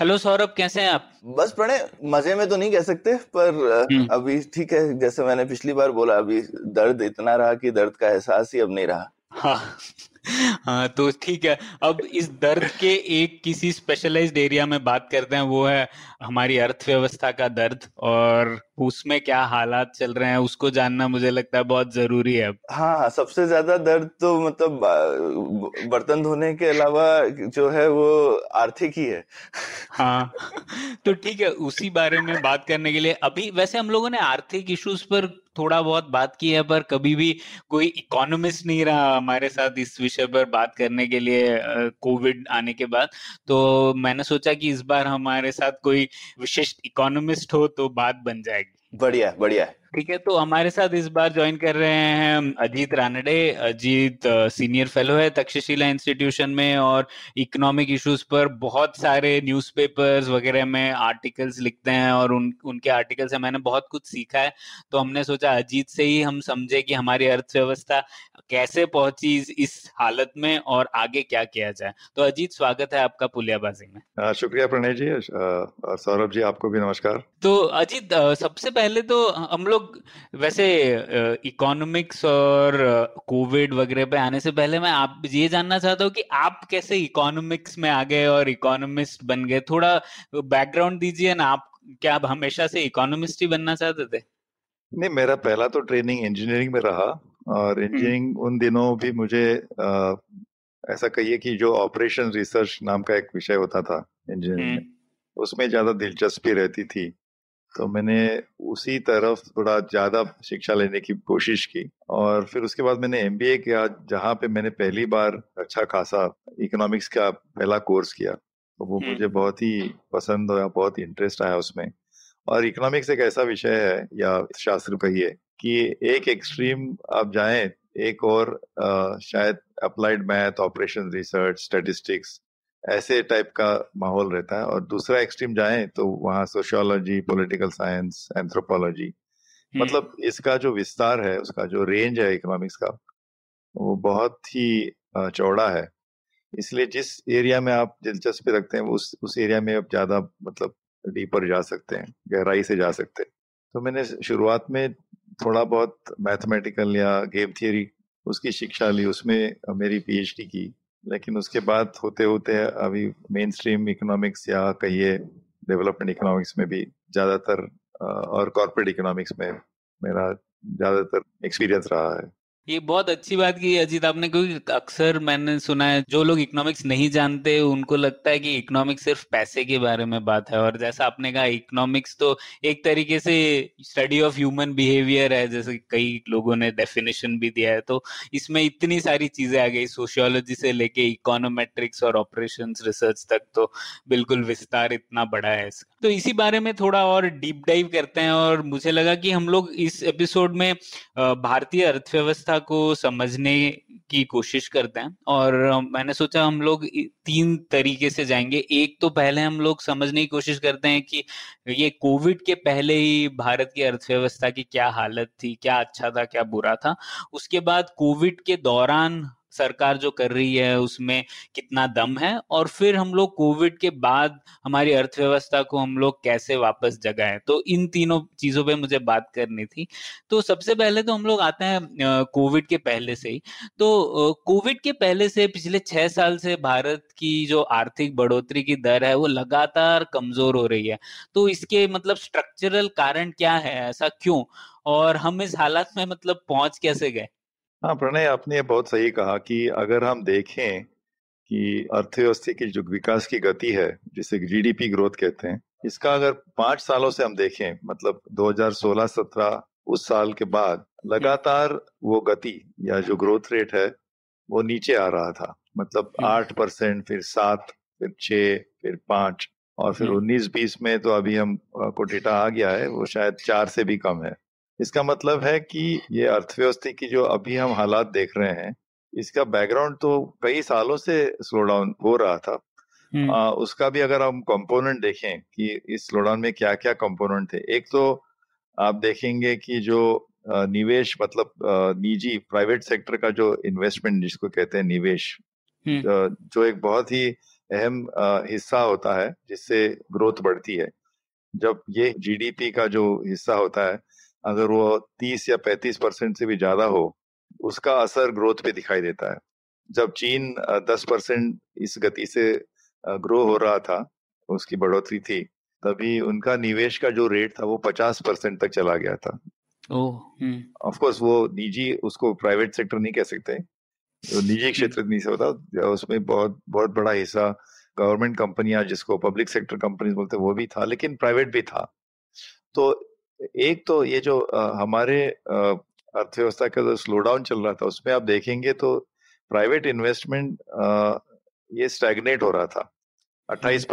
Hello Saurabh, कैसे हैं आप? बस प्रणय, मजे में तो नहीं कह सकते, पर अभी ठीक है। जैसे मैंने पिछली बार बोला, अभी दर्द इतना रहा कि दर्द का एहसास ही अब नहीं रहा। हाँ, तो ठीक है। अब इस दर्द के एक किसी स्पेशलाइज्ड एरिया में बात करते हैं, वो है हमारी अर्थव्यवस्था का दर्द, और उसमें क्या हालात चल रहे हैं उसको जानना मुझे लगता है बहुत जरूरी है। हाँ, सबसे ज्यादा दर्द तो मतलब बर्तन धोने के अलावा जो है वो आर्थिक ही है। हाँ तो ठीक है, उसी बारे में बात करने के लिए अभी वैसे हम लोगों ने आर्थिक इश्यूज पर थोड़ा बहुत बात की है, पर कभी भी कोई इकोनॉमिस्ट नहीं रहा हमारे साथ इस विषय पर बात करने के लिए कोविड आने के बाद। तो मैंने सोचा कि इस बार हमारे साथ कोई विशिष्ट इकोनॉमिस्ट हो तो बात बन जाएगी। बढ़िया बढ़िया, ठीक है। तो हमारे साथ इस बार ज्वाइन कर रहे हैं अजीत रानडे। अजीत सीनियर फेलो है तक्षशिला इंस्टीट्यूशन में और इकोनॉमिक इश्यूज पर बहुत सारे न्यूज़पेपर्स वगैरह में आर्टिकल्स लिखते हैं, और उनके आर्टिकल से मैंने बहुत कुछ सीखा है। तो हमने सोचा अजीत से ही हम समझे कि हमारी अर्थव्यवस्था कैसे पहुंची इस हालत में और आगे क्या किया जाए। तो अजीत, स्वागत है आपका पुलियाबाजी में। शुक्रिया प्रणय जी, और सौरभ जी आपको भी नमस्कार। तो अजीत, सबसे पहले तो हम वैसे इकोनॉमिक्स और कोविड वगैरह पे आने से पहले मैं आप ये जानना चाहता हूँ कि आप कैसे इकोनॉमिक्स में आ गए और इकोनॉमिस्ट बन गए। थोड़ा बैकग्राउंड दीजिए ना। आप क्या हमेशा से इकोनॉमिस्ट ही बनना चाहते थे? नहीं, मेरा पहला तो ट्रेनिंग इंजीनियरिंग में रहा, और इंजीनियरिंग उन दिनों भी मुझे ऐसा कहिए कि जो ऑपरेशन रिसर्च नाम का एक विषय होता था इंजीनियरिंग में, उसमें ज्यादा दिलचस्पी रहती थी। तो मैंने उसी तरफ थोड़ा ज़्यादा शिक्षा लेने की कोशिश की, और फिर उसके बाद मैंने MBA किया, जहाँ पे मैंने पहली बार अच्छा खासा इकोनॉमिक्स का पहला कोर्स किया। तो वो मुझे बहुत ही पसंद आया, बहुत इंटरेस्ट आया उसमें। और इकोनॉमिक्स एक ऐसा विषय है या शास्त्र कहिए कि एक एक्सट्रीम आप जाएं, एक और शायद applied math, operation research, statistics, ऐसे टाइप का माहौल रहता है, और दूसरा एक्सट्रीम जाएं तो वहाँ सोशियोलॉजी, पॉलिटिकल साइंस, एंथ्रोपोलॉजी, मतलब इसका जो विस्तार है, उसका जो रेंज है इकोनॉमिक्स का, वो बहुत ही चौड़ा है। इसलिए जिस एरिया में आप दिलचस्पी रखते हैं उस एरिया में आप ज़्यादा मतलब डीपर जा सकते हैं, गहराई से जा सकते हैं। तो मैंने शुरुआत में थोड़ा बहुत मैथमेटिकल या गेम थियरी उसकी शिक्षा ली, उसमें मेरी PhD की। लेकिन उसके बाद होते होते अभी मेन स्ट्रीम इकोनॉमिक्स या कहिए डेवलपमेंट इकोनॉमिक्स में भी ज़्यादातर, और कॉर्पोरेट इकोनॉमिक्स में मेरा ज़्यादातर एक्सपीरियंस रहा है। ये बहुत अच्छी बात की अजीत आपने, क्योंकि अक्सर मैंने सुना है जो लोग इकोनॉमिक्स नहीं जानते उनको लगता है कि इकोनॉमिक्स सिर्फ पैसे के बारे में बात है, और जैसा आपने कहा इकोनॉमिक्स तो एक तरीके से स्टडी ऑफ ह्यूमन बिहेवियर है, जैसे कई लोगों ने डेफिनेशन भी दिया है। तो इसमें इतनी सारी चीजें आ गई, सोशियोलॉजी से लेके इकोनोमेट्रिक्स और ऑपरेशन रिसर्च तक, तो बिल्कुल विस्तार इतना बड़ा है। तो इसी बारे में थोड़ा और डीप डाइव करते हैं, और मुझे लगा कि हम लोग इस एपिसोड में भारतीय अर्थव्यवस्था को समझने की कोशिश करते हैं, और मैंने सोचा हम लोग 3 तरीके से जाएंगे। एक तो पहले हम लोग समझने की कोशिश करते हैं कि ये कोविड के पहले ही भारत की अर्थव्यवस्था की क्या हालत थी, क्या अच्छा था, क्या बुरा था। उसके बाद कोविड के दौरान सरकार जो कर रही है उसमें कितना दम है, और फिर हम लोग कोविड के बाद हमारी अर्थव्यवस्था को हम लोग कैसे वापस जगाएं। तो इन तीनों चीजों पे मुझे बात करनी थी। तो सबसे पहले तो हम लोग आते हैं कोविड के पहले से ही। तो कोविड के पहले से पिछले 6 साल से भारत की जो आर्थिक बढ़ोतरी की दर है वो लगातार कमजोर हो रही है। तो इसके मतलब स्ट्रक्चरल कारण क्या है, ऐसा क्यों, और हम इस हालात में मतलब पहुंच कैसे गए? हाँ प्रणय, आपने बहुत सही कहा कि अगर हम देखें कि अर्थव्यवस्था की जो विकास की गति है, जिसे GDP ग्रोथ कहते हैं, इसका अगर 5 सालों से हम देखें, मतलब 2016-17 उस साल के बाद लगातार वो गति या जो ग्रोथ रेट है वो नीचे आ रहा था। मतलब 8%, फिर 7, फिर 6, फिर 5 और फिर 19-20 में तो अभी हम को डेटा आ गया है वो शायद 4 से भी कम है। इसका मतलब है कि ये अर्थव्यवस्था की जो अभी हम हालात देख रहे हैं इसका बैकग्राउंड तो कई सालों से स्लो डाउन हो रहा था। उसका भी अगर हम कंपोनेंट देखें कि इस स्लो डाउन में क्या क्या कंपोनेंट थे, एक तो आप देखेंगे कि जो निवेश मतलब निजी प्राइवेट सेक्टर का जो इन्वेस्टमेंट जिसको कहते हैं निवेश, जो एक बहुत ही अहम हिस्सा होता है जिससे ग्रोथ बढ़ती है। जब ये जीडीपी का जो हिस्सा होता है अगर वो 30 या 35% से भी ज्यादा हो उसका असर ग्रोथ पे दिखाई देता है। जब चीन 10% इस गति से ग्रो हो रहा था, उसकी बढ़ोतरी थी, तभी उनका निवेश का जो रेट था वो 50% तक चला गया था। ऑफ कोर्स वो निजी, उसको प्राइवेट सेक्टर नहीं कह सकते, जो निजी क्षेत्र नहीं से होता उसमें बहुत बहुत बड़ा हिस्सा गवर्नमेंट कंपनियां जिसको पब्लिक सेक्टर कंपनीज बोलते हैं वो भी था, लेकिन प्राइवेट भी था। तो एक तो ये जो हमारे अर्थव्यवस्था का जो स्लो डाउन चल रहा था उसमें आप देखेंगे तो प्राइवेट इन्वेस्टमेंट ये स्टैग्नेट हो रहा था 28%,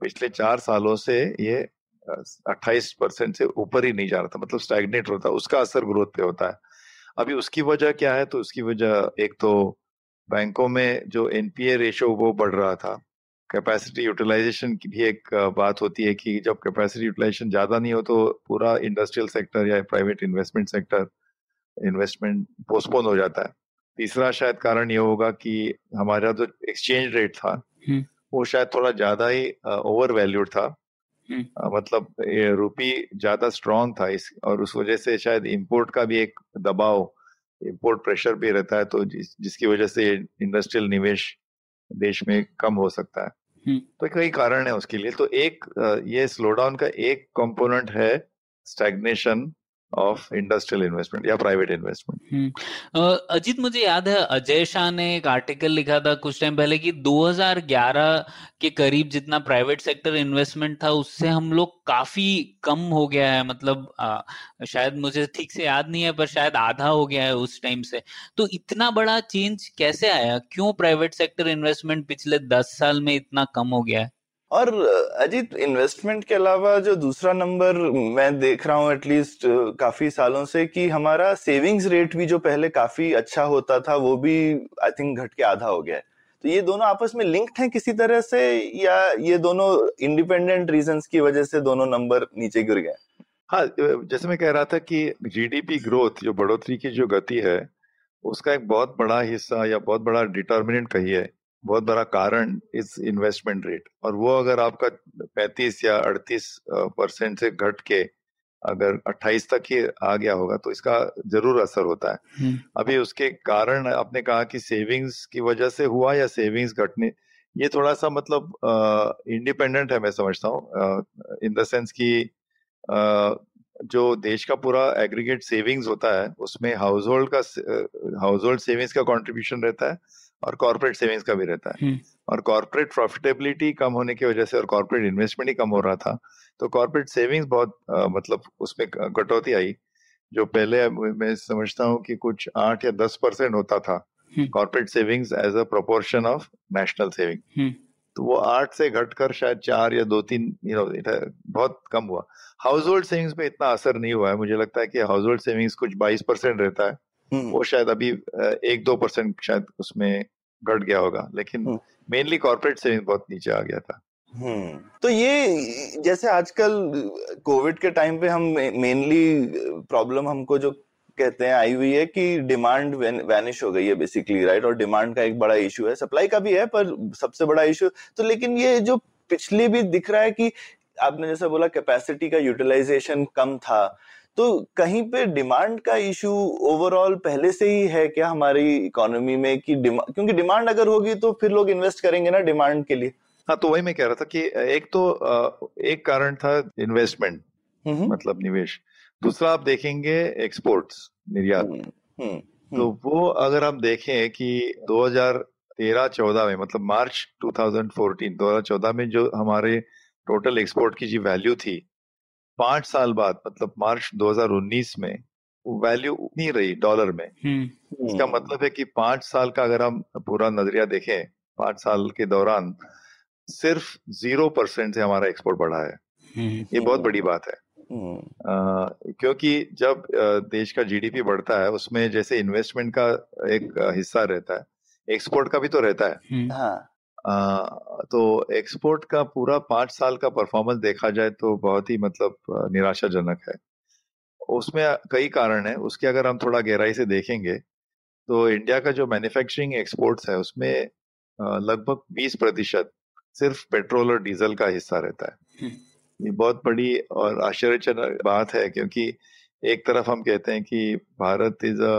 पिछले 4 सालों से ये 28% से ऊपर ही नहीं जा रहा था, मतलब स्टैग्नेट होता है। उसका असर ग्रोथ पे होता है। अभी उसकी वजह क्या है, तो उसकी वजह एक तो बैंकों में जो एनपीए रेशियो वो बढ़ रहा था, कैपेसिटी यूटिलाइजेशन की भी एक बात होती है कि जब कैपेसिटी यूटिलाइजेशन ज्यादा नहीं हो तो पूरा इंडस्ट्रियल सेक्टर या private investment sector investment postpone हो जाता है। तीसरा शायद कारण ये होगा कि हमारा जो एक्सचेंज रेट था वो शायद थोड़ा ज्यादा ही ओवर वैल्यूड था, मतलब रूपी ज्यादा स्ट्रांग था और उस वजह से शायद इम्पोर्ट का भी एक दबाव, इम्पोर्ट प्रेशर भी रहता है, तो जिसकी वजह से इंडस्ट्रियल निवेश देश में कम हो सकता है। तो कई कारण है उसके लिए। तो एक ये स्लोडाउन का एक कंपोनेंट है स्टैग्नेशन ऑफ इंडस्ट्रियल इन्वेस्टमेंट या प्राइवेट इन्वेस्टमेंट। अजीत, मुझे याद है अजय शाह ने एक आर्टिकल लिखा था कुछ टाइम पहले कि 2011 के करीब जितना प्राइवेट सेक्टर इन्वेस्टमेंट था उससे हम लोग काफी कम हो गया है, मतलब शायद मुझे ठीक से याद नहीं है पर शायद आधा हो गया है उस टाइम से। तो इतना बड़ा चेंज कैसे आया, क्यों प्राइवेट सेक्टर इन्वेस्टमेंट पिछले 10 साल में इतना कम हो गया है? और अजीत, इन्वेस्टमेंट के अलावा जो दूसरा नंबर मैं देख रहा हूँ एटलीस्ट काफी सालों से कि हमारा सेविंग्स रेट भी जो पहले काफी अच्छा होता था वो भी आई थिंक घट के आधा हो गया है। तो ये दोनों आपस में लिंक्ड हैं किसी तरह से, या ये दोनों इंडिपेंडेंट रीजंस की वजह से दोनों नंबर नीचे गिर गए? हाँ, जैसे मैं कह रहा था कि जीडीपी ग्रोथ जो बढ़ोतरी की जो गति है उसका एक बहुत बड़ा हिस्सा या बहुत बड़ा डिटर्मिनेंट कहिए, बहुत बड़ा कारण इस इन्वेस्टमेंट रेट, और वो अगर आपका 35 या 38% से घट के अगर 28 तक ही आ गया होगा तो इसका जरूर असर होता है। अभी उसके कारण आपने कहा कि सेविंग्स की वजह से हुआ या सेविंग्स घटने, ये थोड़ा सा मतलब इंडिपेंडेंट है मैं समझता हूँ, इन द सेंस कि जो देश का पूरा एग्रीगेट सेविंग्स होता है उसमें हाउस होल्ड सेविंग्स का कॉन्ट्रीब्यूशन रहता है और कॉर्पोरेट सेविंग्स का भी रहता है, और कॉर्पोरेट प्रॉफिटेबिलिटी कम होने की वजह से और कॉर्पोरेट इन्वेस्टमेंट ही कम हो रहा था तो कॉर्पोरेट सेविंग्स बहुत मतलब उसमें कटौती आई। जो पहले मैं समझता हूँ कि कुछ 8 या 10% होता था corporate savings as a proportion of national saving, तो वो 8 से घटकर शायद 4 या 2-3 बहुत कम हुआ। हाउस होल्ड सेविंग्स पे इतना असर नहीं हुआ है, मुझे लगता है कि हाउस होल्ड सेविंग्स कुछ 22% रहता है, वो शायद अभी 1-2% शायद उसमें घट गया होगा, लेकिन मेनली कॉर्पोरेट सेविंग बहुत नीचे आ गया था। तो ये जैसे आजकल कोविड के टाइम पे हम मेनली प्रॉब्लम हमको जो कहते हैं आई हुई है कि डिमांड वैनिश हो गई है बेसिकली, राइट? और डिमांड का एक बड़ा इशू है, सप्लाई का भी है पर सबसे बड़ा इशू तो, लेकिन ये जो पिछले भी दिख रहा है कि आपने जैसा बोला कैपेसिटी का यूटिलाइजेशन कम था, तो कहीं पे डिमांड का इशू ओवरऑल पहले से ही है क्या हमारी इकोनॉमी में, कि क्योंकि डिमांड अगर होगी तो फिर लोग इन्वेस्ट करेंगे ना डिमांड के लिए। हाँ, तो वही मैं कह रहा था कि एक तो एक कारण था इन्वेस्टमेंट मतलब निवेश, दूसरा आप देखेंगे एक्सपोर्ट्स निर्यात। तो वो अगर आप देखें कि 2013-14 में मतलब मार्च 2014 2014 में जो हमारे टोटल एक्सपोर्ट की जो वैल्यू थी 5 साल बाद मतलब मार्च 2019 में वैल्यू उतनी रही डॉलर में। इसका मतलब है कि 5 साल का अगर हम पूरा नजरिया देखें 5 साल के दौरान सिर्फ 0% से हमारा एक्सपोर्ट बढ़ा है। ये बहुत बड़ी बात है, क्योंकि जब देश का जीडीपी बढ़ता है उसमें जैसे इन्वेस्टमेंट का एक हिस्सा रहता है, एक्सपोर्ट का भी तो रहता है। तो एक्सपोर्ट का पूरा 5 साल का परफॉर्मेंस देखा जाए तो बहुत ही मतलब निराशाजनक है। उसमें कई कारण है, उसके अगर हम थोड़ा गहराई से देखेंगे तो इंडिया का जो मैन्युफैक्चरिंग एक्सपोर्ट्स है उसमें लगभग 20% सिर्फ पेट्रोल और डीजल का हिस्सा रहता है। ये बहुत बड़ी और आश्चर्यजनक बात है, क्योंकि एक तरफ हम कहते हैं कि भारत इज अ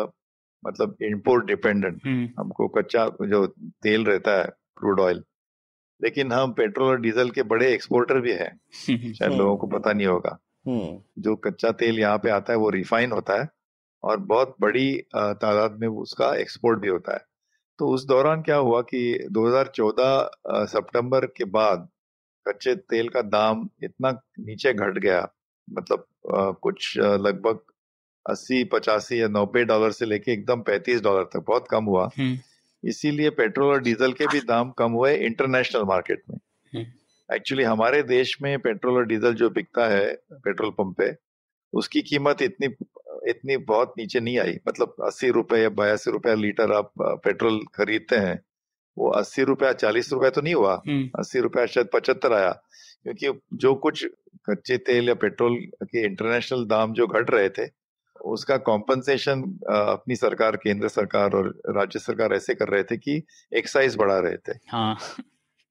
मतलब इम्पोर्ट डिपेंडेंट, हमको कच्चा जो तेल रहता है क्रूड ऑयल, लेकिन हम पेट्रोल और डीजल के बड़े एक्सपोर्टर भी हैं। शायद लोगों को पता नहीं होगा, जो कच्चा तेल यहाँ पे आता है वो रिफाइन होता है और बहुत बड़ी तादाद में उसका एक्सपोर्ट भी होता है। तो उस दौरान क्या हुआ कि 2014 सितंबर के बाद कच्चे तेल का दाम इतना नीचे घट गया, मतलब कुछ लगभग 80, 85 या 90 डॉलर से लेके एकदम 35 डॉलर तक बहुत कम हुआ। इसीलिए पेट्रोल और डीजल के भी दाम कम हुए इंटरनेशनल मार्केट में। एक्चुअली हमारे देश में पेट्रोल और डीजल जो बिकता है पेट्रोल पंप पे, उसकी कीमत इतनी बहुत नीचे नहीं आई। मतलब 80 रुपए या 82 रुपए लीटर आप पेट्रोल खरीदते हैं, वो 80 रुपया 40 रुपए तो नहीं हुआ, 80 रुपया शायद 75 आया, क्योंकि जो कुछ कच्चे तेल या पेट्रोल के इंटरनेशनल दाम जो घट रहे थे उसका कॉम्पनसेशन अपनी सरकार, केंद्र सरकार और राज्य सरकार ऐसे कर रहे थे कि एक्साइज बढ़ा रहे थे।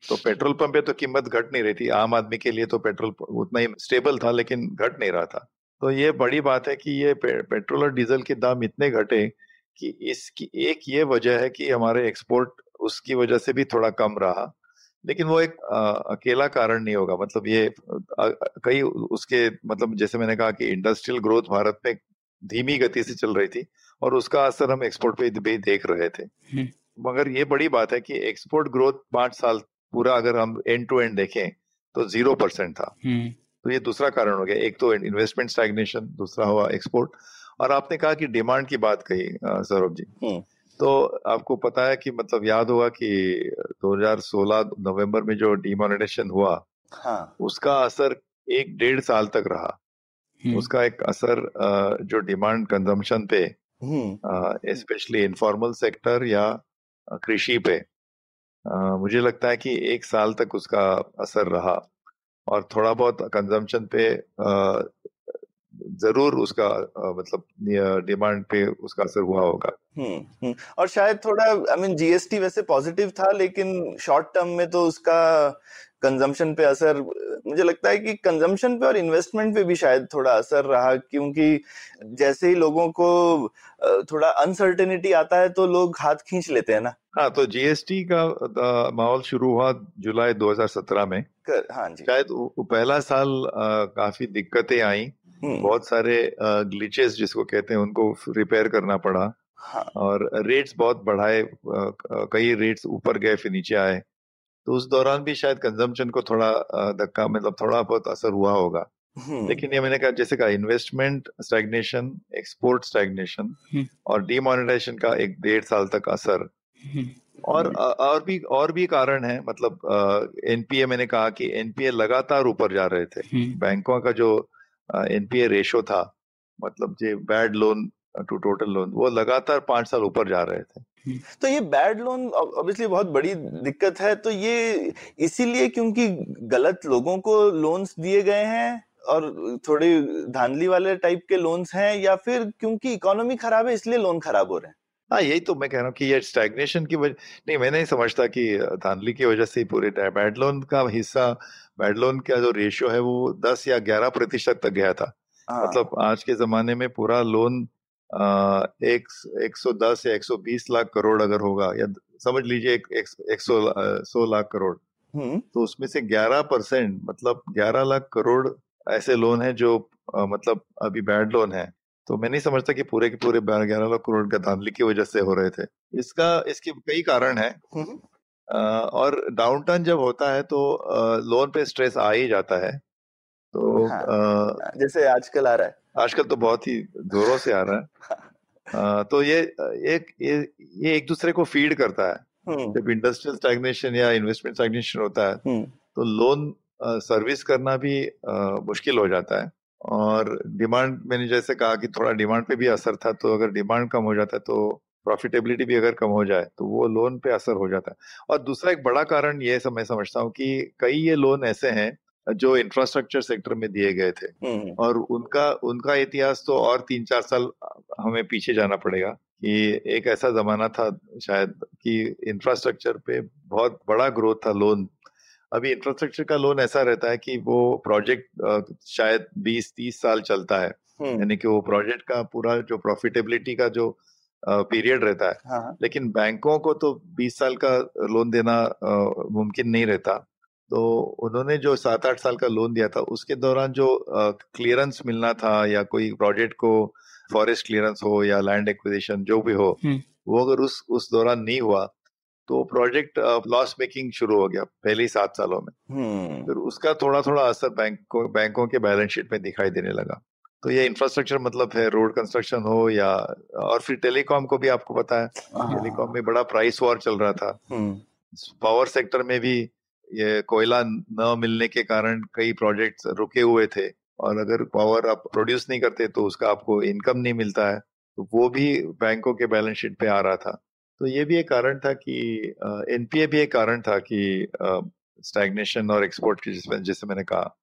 तो पेट्रोल पंप पे तो कीमत घट नहीं रही थी, आम आदमी के लिए तो पेट्रोल उतना ही स्टेबल था लेकिन घट नहीं रहा था। तो ये बड़ी बात है कि ये पेट्रोल और डीजल के दाम इतने घटे कि इसकी एक ये वजह है कि हमारे एक्सपोर्ट उसकी वजह से भी थोड़ा कम रहा, लेकिन वो एक अकेला कारण नहीं होगा। मतलब ये कई उसके मतलब जैसे मैंने कहा कि इंडस्ट्रियल ग्रोथ भारत में धीमी गति से चल रही थी और उसका असर हम एक्सपोर्ट पे भी देख रहे थे। मगर ये बड़ी बात है कि एक्सपोर्ट ग्रोथ 5 साल पूरा अगर हम एंड टू एंड देखें तो 0% था। तो ये दूसरा कारण हो गया, एक तो इन्वेस्टमेंट स्टैग्नेशन, दूसरा हुआ एक्सपोर्ट। और आपने कहा कि डिमांड की बात कही सौरभ जी, तो आपको पता है कि मतलब याद होगा कि 2016 नवंबर में जो डिमोनेटाइजेशन हुआ, उसका असर 1-1.5 साल तक रहा। उसका एक असर जो डिमांड कंजम्पशन पे, स्पेशली इनफॉर्मल सेक्टर या कृषि पे, मुझे लगता है कि 1 साल तक उसका असर रहा। और थोड़ा बहुत कंजम्पशन पे जरूर उसका मतलब डिमांड पे उसका असर हुआ होगा। और शायद थोड़ा जीएसटी वैसे पॉजिटिव था, लेकिन शॉर्ट टर्म में तो उसका कंजम्पशन पे असर, मुझे लगता है कि कंजम्पशन पे और इन्वेस्टमेंट पे भी शायद थोड़ा असर रहा, क्योंकि जैसे ही लोगों को थोड़ा अनसर्टेनिटी आता है तो लोग हाथ खींच लेते हैं ना। तो जीएसटी का माहौल शुरू हुआ जुलाई 2017 में। शायद पहला साल काफी दिक्कतें आई, बहुत सारे ग्लिचेस जिसको कहते हैं उनको रिपेयर करना पड़ा। और रेट्स बहुत बढ़ाए, कई रेट्स ऊपर गए फिर नीचे आए। तो उस दौरान भी शायद कंजम्पशन को थोड़ा धक्का, मतलब थोड़ा बहुत असर हुआ होगा। लेकिन ये मैंने कहा, जैसे कहा, इन्वेस्टमेंट स्टैग्नेशन, एक्सपोर्ट स्टैग्नेशन और डिमोनेटाइजेशन का 1-1.5 साल तक असर, और भी कारण है। मतलब एनपीए, मैंने कहा कि एनपीए लगातार ऊपर जा रहे थे। बैंकों का जो एनपीए रेशो था, मतलब जो bad loan to total loan, वो लगातार 5 साल ऊपर जा रहे थे। तो ये बैड लोन ऑब्वियसली बहुत बड़ी दिक्कत है। तो ये इसीलिए क्योंकि गलत लोगों को लोन्स दिए गए हैं और थोड़े धांधली वाले टाइप के लोन्स हैं, या फिर क्योंकि इकोनॉमी खराब है इसलिए लोन खराब हो रहे हैं। हाँ, यही तो मैं कह रहा हूँ कि ये स्टैग्नेशन की वजह नहीं, मैं नहीं समझता कि धांधली की वजह से ही पूरे बैड लोन का हिस्सा, बैड लोन का जो रेशियो है वो 10 या 11% तक गया था। मतलब आज के जमाने में पूरा लोन 110 या 120 लाख करोड़ अगर होगा, या समझ लीजिए 100 लाख करोड़, तो उसमें से 11%, मतलब 11 लाख करोड़ ऐसे लोन है जो मतलब अभी बैड लोन है। तो मैं नहीं समझता कि पूरे के पूरे 11 लाख करोड़ का धांधली की वजह से हो रहे थे। इसके कई कारण है। और डाउनटर्न जब होता है तो लोन पे स्ट्रेस आ ही जाता है। तो जैसे आजकल आ रहा है, आजकल तो बहुत ही जोरों से आ रहा है। तो ये एक दूसरे को फीड करता है। जब इंडस्ट्रियल स्टैग्नेशन या इन्वेस्टमेंट स्टैग्नेशन होता है तो लोन सर्विस करना भी मुश्किल हो जाता है। और डिमांड, मैंने जैसे कहा कि थोड़ा डिमांड पे भी असर था, तो अगर डिमांड कम हो जाता है तो प्रॉफिटेबिलिटी भी अगर कम हो जाए तो वो लोन पे असर हो जाता है। और दूसरा एक बड़ा कारण ये मैं समझता हूँ कि कई ये लोन ऐसे हैं जो इंफ्रास्ट्रक्चर सेक्टर में दिए गए थे और उनका इतिहास तो और 3-4 साल हमें पीछे जाना पड़ेगा कि एक ऐसा जमाना था शायद कि इंफ्रास्ट्रक्चर पे बहुत बड़ा ग्रोथ था लोन। अभी इंफ्रास्ट्रक्चर का लोन ऐसा रहता है कि वो प्रोजेक्ट शायद 20-30 साल चलता है, यानी कि वो प्रोजेक्ट का पूरा जो प्रॉफिटेबिलिटी का जो पीरियड रहता है। हाँ। लेकिन बैंकों को तो 20 साल का लोन देना मुमकिन नहीं रहता, तो उन्होंने जो 7-8 साल का लोन दिया था उसके दौरान जो क्लियरेंस मिलना था या कोई प्रोजेक्ट को फॉरेस्ट क्लियरेंस हो या लैंड एक्विजिशन जो भी हो, वो अगर उस दौरान नहीं हुआ तो प्रोजेक्ट लॉस मेकिंग शुरू हो गया पहले ही 7 सालों में। फिर उसका थोड़ा असर बैंकों के बैलेंस शीट में दिखाई देने लगा। तो ये इंफ्रास्ट्रक्चर मतलब है रोड कंस्ट्रक्शन हो या, और फिर टेलीकॉम को भी आपको पता है टेलीकॉम में बड़ा प्राइस वॉर चल रहा था। पावर सेक्टर में भी ये कोयला न मिलने के कारण कई प्रोजेक्ट्स रुके हुए थे और अगर पावर आप प्रोड्यूस नहीं करते तो उसका आपको इनकम नहीं मिलता है, तो वो भी बैंकों के बैलेंस शीट पे आ रहा था। तो ये भी एक कारण था कि एनपीए भी एक कारण था कि स्टैग्नेशन और एक्सपोर्ट की जैसे मैंने कहा।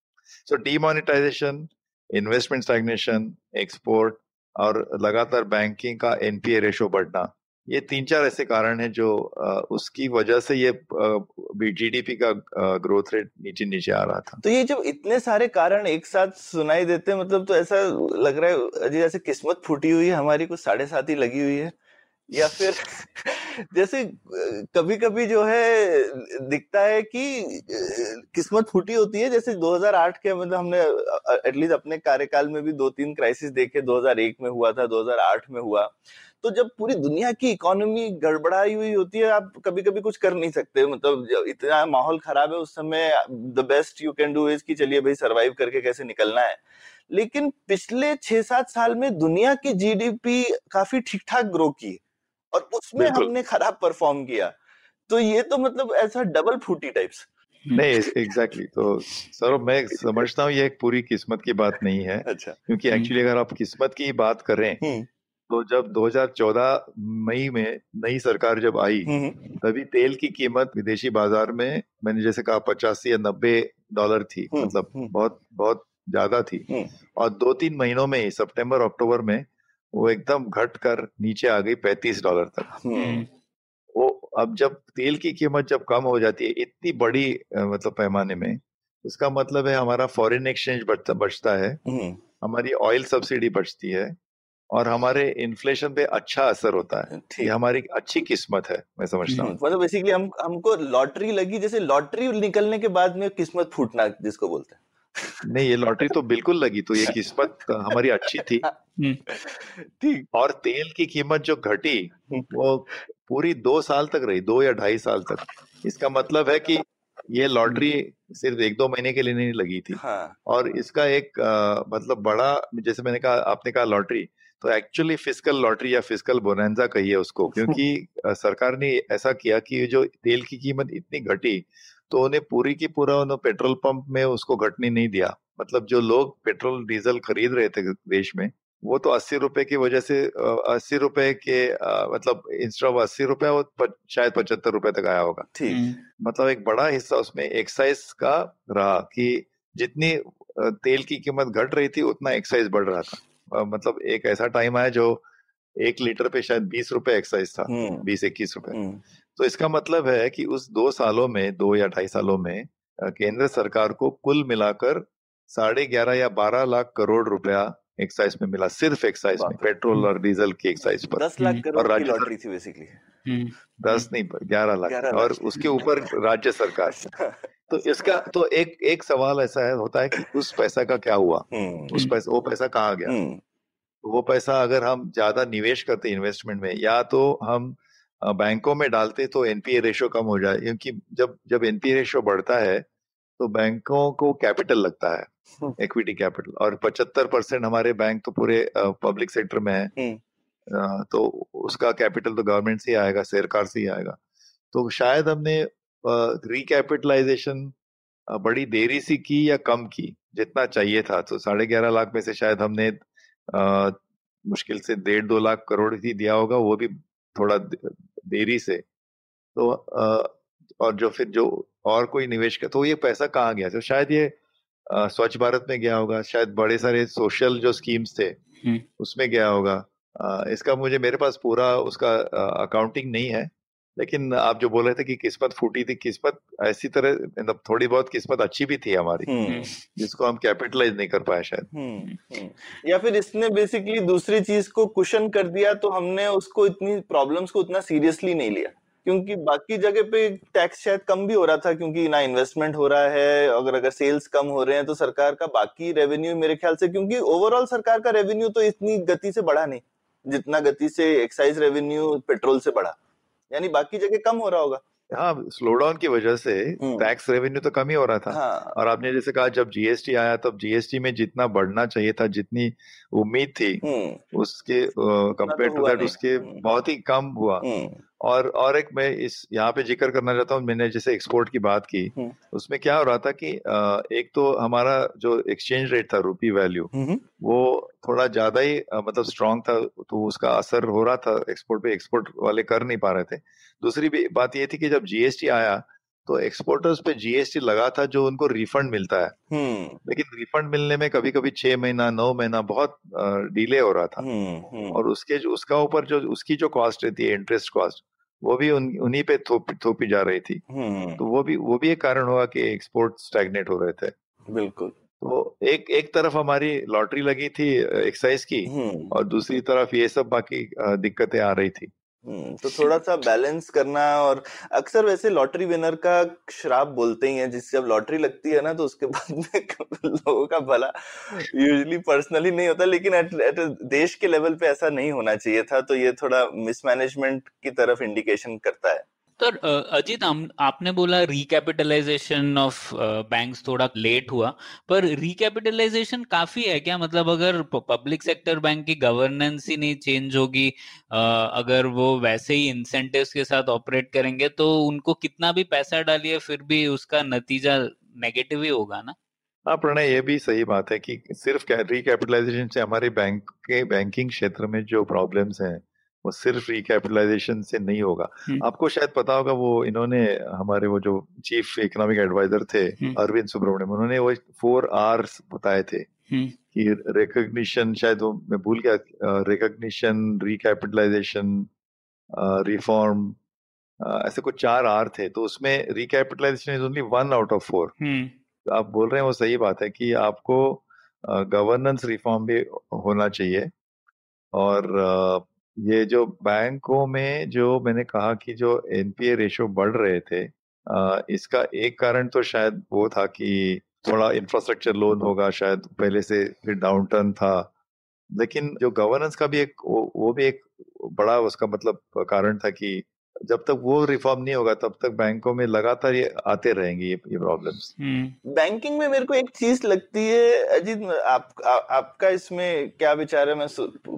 So demonetisation, investment stagnation, export और लगातार बैंकिंग का एनपीए रेशो बढ़ना, ये 3-4 ऐसे कारण हैं जो उसकी वजह से ये जीडीपी का ग्रोथ रेट नीचे आ रहा था। तो ये जब इतने सारे कारण एक साथ सुनाई देते मतलब तो ऐसा लग रहा है जैसे किस्मत फूटी हुई है हमारी, कुछ 7.5 लगी हुई है या फिर जैसे कभी कभी जो है दिखता है कि किस्मत फूटी होती है। जैसे 2008 के मतलब हमने एटलीस्ट अपने कार्यकाल में भी 2-3 क्राइसिस देखे, 2001 में हुआ था, 2008 में हुआ। तो जब पूरी दुनिया की इकोनॉमी गड़बड़ाई हुई होती है आप कभी कभी कुछ कर नहीं सकते, मतलब इतना माहौल खराब है उस समय, the best you can do is कि चलिए भाई सरवाइव करके कैसे निकलना है। लेकिन पिछले 6-7 साल में दुनिया की जीडीपी काफी ठीक ठाक ग्रो की और उसमें हमने खराब परफॉर्म किया, तो ये तो मतलब ऐसा डबल फूटी टाइप्स नहीं। एग्जैक्टली तो सर मैं समझता हूँ ये एक पूरी किस्मत की बात नहीं है। अच्छा। क्योंकि एक्चुअली अगर आप किस्मत की बात करें तो जब 2014 मई में नई सरकार जब आई तभी तेल की कीमत विदेशी बाजार में मैंने जैसे कहा $85 या $90 थी, मतलब बहुत बहुत ज्यादा थी। और 2-3 महीनों में ही सितंबर अक्टूबर में वो एकदम घट कर नीचे आ गई $35 तक। वो अब जब तेल की कीमत जब कम हो जाती है इतनी बड़ी मतलब पैमाने में, उसका मतलब है हमारा फॉरेन एक्सचेंज बचता है, हमारी ऑयल सब्सिडी बचती है और हमारे इन्फ्लेशन पे अच्छा असर होता है। ये हमारी अच्छी किस्मत है मैं समझता हूँ। मतलब बेसिकली हमको लॉटरी लगी, जैसे लॉटरी निकलने के बाद में किस्मत फूटना जिसको बोलते हैं। नहीं, ये लॉटरी तो बिल्कुल लगी, तो ये किस्मत हमारी अच्छी थी। ठीक। और तेल की कीमत जो घटी वो पूरी 2 साल तक रही, 2 या ढाई साल तक। इसका मतलब है कि ये लॉटरी सिर्फ 1-2 महीने के लिए नहीं लगी थी। हाँ। और इसका एक मतलब बड़ा, जैसे मैंने कहा, आपने कहा लॉटरी, तो एक्चुअली फिस्कल लॉटरी या फिस्कल बोनेंजा कहिए उसको, क्योंकि सरकार ने ऐसा किया कि जो तेल की कीमत इतनी घटी तो उन्हें पूरी की पूरा उन्होंने पेट्रोल पंप में उसको घटने नहीं दिया। मतलब जो लोग पेट्रोल डीजल खरीद रहे थे देश में वो तो 80 रुपए की वजह से 80 रुपए के मतलब इंस्टेड ऑफ 80 रुपए वो शायद 75 रुपए तक आया होगा। ठीक। मतलब एक बड़ा हिस्सा उसमें एक्साइज का रहा कि जितनी तेल की कीमत घट रही थी उतना एक्साइज बढ़ रहा था। मतलब एक ऐसा टाइम आया जो 1 लीटर पे शायद 20 रुपए एक्साइज था, 20-21 रुपए। तो इसका मतलब है कि उस 2 सालों में, 2 या ढाई सालों में केंद्र सरकार को कुल मिलाकर 11.5 या 12 लाख करोड़ रुपया एक्साइज में मिला, सिर्फ एक्साइज में, पेट्रोल और डीजल की एक्साइज पर। 10 लाख करोड़ की लॉटरी थी बेसिकली, 11 लाख और उसके ऊपर राज्य सरकार। तो इसका तो एक सवाल ऐसा होता है कि उस पैसा का क्या हुआ, वो पैसा कहाँ गया। वो पैसा अगर हम ज्यादा निवेश करते इन्वेस्टमेंट में या तो हम बैंकों में डालते तो एनपीए रेशो कम हो जाए, क्योंकि जब एनपीए रेशो बढ़ता है तो बैंकों को कैपिटल लगता है, इक्विटी कैपिटल, और 75% हमारे बैंक तो पूरे पब्लिक सेक्टर में है, तो उसका कैपिटल तो गवर्नमेंट से ही आएगा, सरकार से ही आएगा। तो शायद हमने रिकैपिटलाइजेशन बड़ी देरी सी की या कम की जितना चाहिए था। तो 11.5 लाख में से शायद हमने मुश्किल से 1.5-2 लाख करोड़ ही दिया होगा, वो भी थोड़ा देरी से। तो और जो फिर जो और कोई निवेश का, तो ये पैसा कहाँ गया? तो शायद ये स्वच्छ भारत में गया होगा, शायद बड़े सारे सोशल जो स्कीम्स थे उसमें गया होगा। इसका मुझे, मेरे पास पूरा उसका अकाउंटिंग नहीं है, लेकिन आप जो बोल रहे थे कि किस्मत फूटी थी, किस्मत ऐसी तरह मतलब थोड़ी बहुत किस्मत अच्छी भी थी हमारी जिसको हम कैपिटलाइज नहीं कर पाए शायद। या फिर इसने बेसिकली दूसरी चीज को कुशन कर दिया, तो हमने उसको इतनी प्रॉब्लम्स को उतना सीरियसली नहीं लिया, क्योंकि बाकी जगह पे टैक्स शायद कम भी हो रहा था, क्योंकि ना इन्वेस्टमेंट हो रहा है। अगर अगर सेल्स कम हो रहे हैं तो सरकार का बाकी रेवेन्यू मेरे ख्याल से, क्योंकि ओवरऑल सरकार का रेवेन्यू तो इतनी गति से बढ़ा नहीं जितना गति से एक्साइज रेवेन्यू पेट्रोल से बढ़ा, यानी बाकी जगह कम हो रहा होगा। हाँ, स्लोडाउन की वजह से टैक्स रेवेन्यू तो कम ही हो रहा था। हाँ। और आपने जैसे कहा जब जीएसटी आया, तब जीएसटी में जितना बढ़ना चाहिए था, जितनी उम्मीद थी उसके कंपेयर टू दैट, उसके बहुत ही कम हुआ। और एक मैं इस यहाँ पे जिक्र करना चाहता हूँ, मैंने जैसे एक्सपोर्ट की बात की, उसमें क्या हो रहा था कि एक तो हमारा जो एक्सचेंज रेट था, रूपी वैल्यू, वो थोड़ा ज्यादा ही मतलब स्ट्रांग था, तो उसका असर हो रहा था एक्सपोर्ट पे, एक्सपोर्ट वाले कर नहीं पा रहे थे। दूसरी बात ये थी कि जब जीएसटी आया तो एक्सपोर्टर्स पे जीएसटी लगा था जो उनको रिफंड मिलता है, लेकिन रिफंड मिलने में कभी कभी 6 महीना 9 महीना बहुत डिले हो रहा था। और उसका ऊपर जो उसकी जो कॉस्ट रहती है, इंटरेस्ट कॉस्ट, वो भी उन्हीं पे थोपी जा रही थी। तो वो भी एक कारण हुआ कि एक्सपोर्ट स्टैग्नेट हो रहे थे। बिल्कुल। तो एक तरफ हमारी लॉटरी लगी थी एक्साइज की, और दूसरी तरफ ये सब बाकी दिक्कतें आ रही थी। तो थोड़ा सा बैलेंस करना। और अक्सर वैसे लॉटरी विनर का श्राप बोलते ही हैं, जिससे जब लॉटरी लगती है ना तो उसके बाद में लोगों का भला यूजुअली पर्सनली नहीं होता, लेकिन एट देश के लेवल पे ऐसा नहीं होना चाहिए था। तो ये थोड़ा मिसमैनेजमेंट की तरफ इंडिकेशन करता है। तो अजीत, आपने बोला रिकैपिटलाइजेशन ऑफ बैंक्स थोड़ा लेट हुआ, पर रिकैपिटलाइजेशन काफी है क्या? मतलब अगर पब्लिक सेक्टर बैंक की गवर्नेंस ही नहीं चेंज होगी, अगर वो वैसे ही इंसेंटिव्स के साथ ऑपरेट करेंगे, तो उनको कितना भी पैसा डालिए फिर भी उसका नतीजा नेगेटिव ही होगा ना। हाँ प्रणय, ये भी सही बात है कि सिर्फ रिकैपिटलाइजेशन से हमारे बैंक के बैंकिंग क्षेत्र में जो प्रॉब्लम्स हैं वो सिर्फ रिकैपिटलाइजेशन से नहीं होगा। आपको शायद पता होगा, वो इन्होंने हमारे वो जो चीफ इकोनॉमिक एडवाइजर थे अरविंद सुब्रमण्यम, उन्होंने वो 4 R's बताए थे कि रिकॉग्निशन, शायद वो मैं भूल गया, रिकॉग्निशन, रिकैपिटलाइजेशन, रिफॉर्म, ऐसे कुछ 4 R थे। तो उसमें recapitalisation is only 1 out of 4। आप बोल रहे हैं वो सही बात है कि आपको गवर्नेंस रिफॉर्म भी होना चाहिए। और ये जो बैंकों में जो मैंने कहा कि जो एनपीए रेशियो बढ़ रहे थे, इसका एक कारण तो शायद वो था कि थोड़ा इंफ्रास्ट्रक्चर लोन होगा शायद पहले से, फिर डाउनटर्न था, लेकिन जो गवर्नेंस का भी एक वो भी एक बड़ा उसका मतलब कारण था कि जब तक वो रिफॉर्म नहीं होगा तब तक बैंकों में लगातार ये आते रहेंगे ये प्रॉब्लम्स। बैंकिंग में मेरे को एक चीज लगती है अजीत, आपका इसमें क्या विचार है, मैं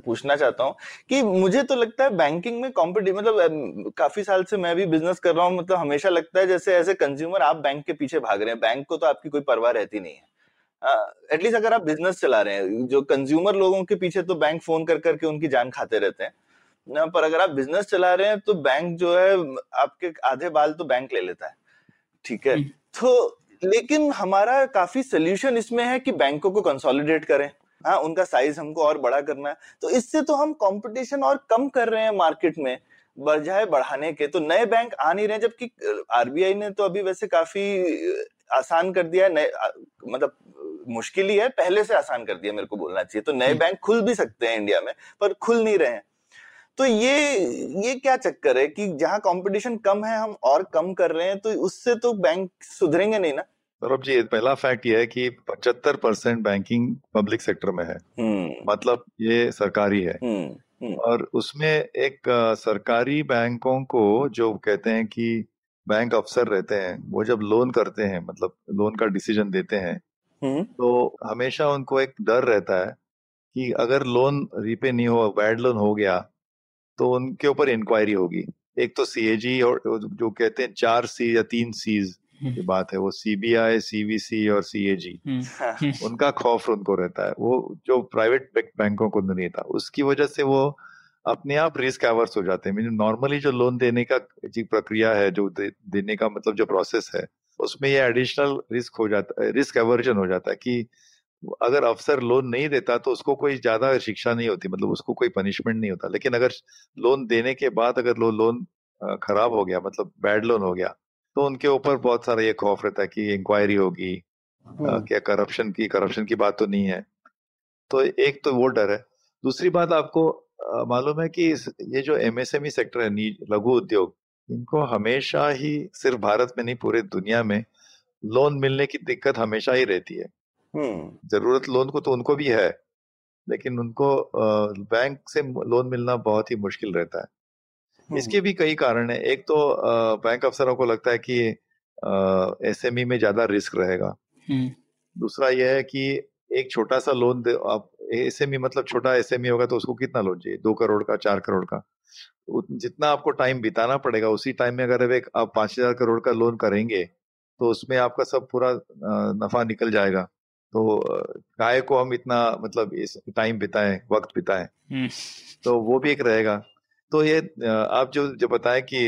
पूछना चाहता हूँ कि मुझे तो लगता है बैंकिंग में कॉम्पिटिशन, मतलब काफी साल से मैं भी बिजनेस कर रहा हूँ, मतलब हमेशा लगता है जैसे एज ए कंज्यूमर आप बैंक के पीछे भाग रहे हैं, बैंक को तो आपकी कोई परवाह रहती नहीं है। एटलीस्ट अगर आप बिजनेस चला रहे हैं, जो कंज्यूमर लोगों के पीछे तो बैंक फोन कर करके उनकी जान खाते रहते हैं ना, पर अगर आप बिजनेस चला रहे हैं तो बैंक जो है आपके आधे बाल तो बैंक ले लेता है, ठीक है। तो लेकिन हमारा काफी सोल्यूशन इसमें है कि बैंकों को कंसोलिडेट करें, हाँ, उनका साइज हमको और बड़ा करना है। तो इससे तो हम कंपटीशन और कम कर रहे हैं मार्केट में बजाय बढ़ाने के। तो नए बैंक आ नहीं रहे, जबकि आरबीआई ने तो अभी वैसे काफी आसान कर दिया है, नए मतलब मुश्किल ही है, पहले से आसान कर दिया मेरे को बोलना चाहिए। तो नए बैंक खुल भी सकते हैं इंडिया में, पर खुल नहीं रहे हैं। तो ये क्या चक्कर है कि जहाँ कंपटीशन कम है हम और कम कर रहे हैं, तो उससे तो बैंक सुधरेंगे नहीं ना। सौरभ जी, पहला फैक्ट ये है कि 75% बैंकिंग पब्लिक सेक्टर में है, मतलब ये सरकारी है। और उसमें एक सरकारी बैंकों को जो कहते हैं कि बैंक अफसर रहते हैं, वो जब लोन करते हैं, मतलब लोन का डिसीजन देते हैं, तो हमेशा उनको एक डर रहता है कि अगर लोन रीपे नहीं हो, बैड लोन हो गया, तो उनके ऊपर इंक्वायरी होगी। एक तो सीएजी और जो कहते हैं 4 सी या 3 सीज की बात है, वो सीबीआई, सीवीसी और सीएजी, उनका खौफ उनको रहता है, वो जो प्राइवेट बैंकों को नहीं था, उसकी वजह से वो अपने आप रिस्क एवर्स हो जाते हैं। नॉर्मली जो लोन देने का प्रक्रिया है, जो देने का मतलब जो प्रोसेस है, उसमें ये एडिशनल रिस्क हो जाता है, रिस्क एवर्जन हो जाता है कि अगर अफसर लोन नहीं देता तो उसको कोई ज्यादा शिक्षा नहीं होती, मतलब उसको कोई पनिशमेंट नहीं होता। लेकिन अगर लोन देने के बाद अगर लोन खराब हो गया, मतलब बैड लोन हो गया, तो उनके ऊपर बहुत सारा ये खौफ रहता है कि इंक्वायरी होगी, क्या करप्शन की बात तो नहीं है। तो एक तो वो डर है। दूसरी बात, आपको मालूम है कि ये जो एमएसएमई सेक्टर है, लघु उद्योग, इनको हमेशा ही सिर्फ भारत में नहीं पूरे दुनिया में लोन मिलने की दिक्कत हमेशा ही रहती है। जरूरत लोन को तो उनको भी है, लेकिन उनको बैंक से लोन मिलना बहुत ही मुश्किल रहता है। इसके भी कई कारण है। एक तो बैंक अफसरों को लगता है कि एसएमई में ज्यादा रिस्क रहेगा। दूसरा यह है कि एक छोटा सा लोन आप एसएमई मतलब छोटा एसएमई होगा तो उसको कितना लोन चाहिए, 2 करोड़ का, 4 करोड़ का, जितना आपको टाइम बिताना पड़ेगा। उसी टाइम में अगर आप 5,000 करोड़ का लोन करेंगे तो उसमें आपका सब पूरा नफा निकल जाएगा। तो काय को हम इतना मतलब इस टाइम बिताएं, वक्त बिताएं, तो वो भी एक रहेगा। तो ये आप जो बताएं कि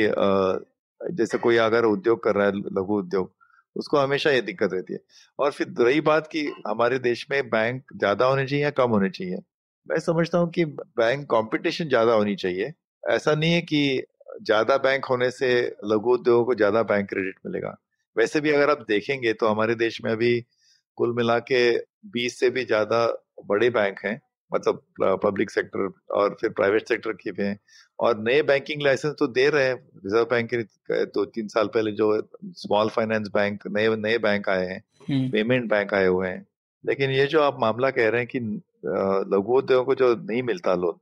जैसे कोई अगर उद्योग कर रहा है, लघु उद्योग, उसको हमेशा ये दिक्कत रहती है। और फिर रही बात कि हमारे देश में बैंक ज्यादा होने चाहिए या कम होने चाहिए, मैं समझता हूँ कि बैंक कंपटीशन ज्यादा होनी चाहिए। ऐसा नहीं है कि ज्यादा बैंक होने से लघु उद्योगों को ज्यादा बैंक क्रेडिट मिलेगा। वैसे भी अगर आप देखेंगे तो हमारे देश में अभी कुल मिला के 20 से भी ज्यादा बड़े बैंक हैं, मतलब पब्लिक सेक्टर और फिर प्राइवेट सेक्टर के भी हैं। और नए बैंकिंग लाइसेंस तो दे रहे हैं रिजर्व बैंक के, 2-3 साल पहले जो स्मॉल फाइनेंस बैंक, नए बैंक आए हैं, पेमेंट बैंक आए हुए हैं। लेकिन ये जो आप मामला कह रहे हैं कि लघु उद्योगों को जो नहीं मिलता लोन,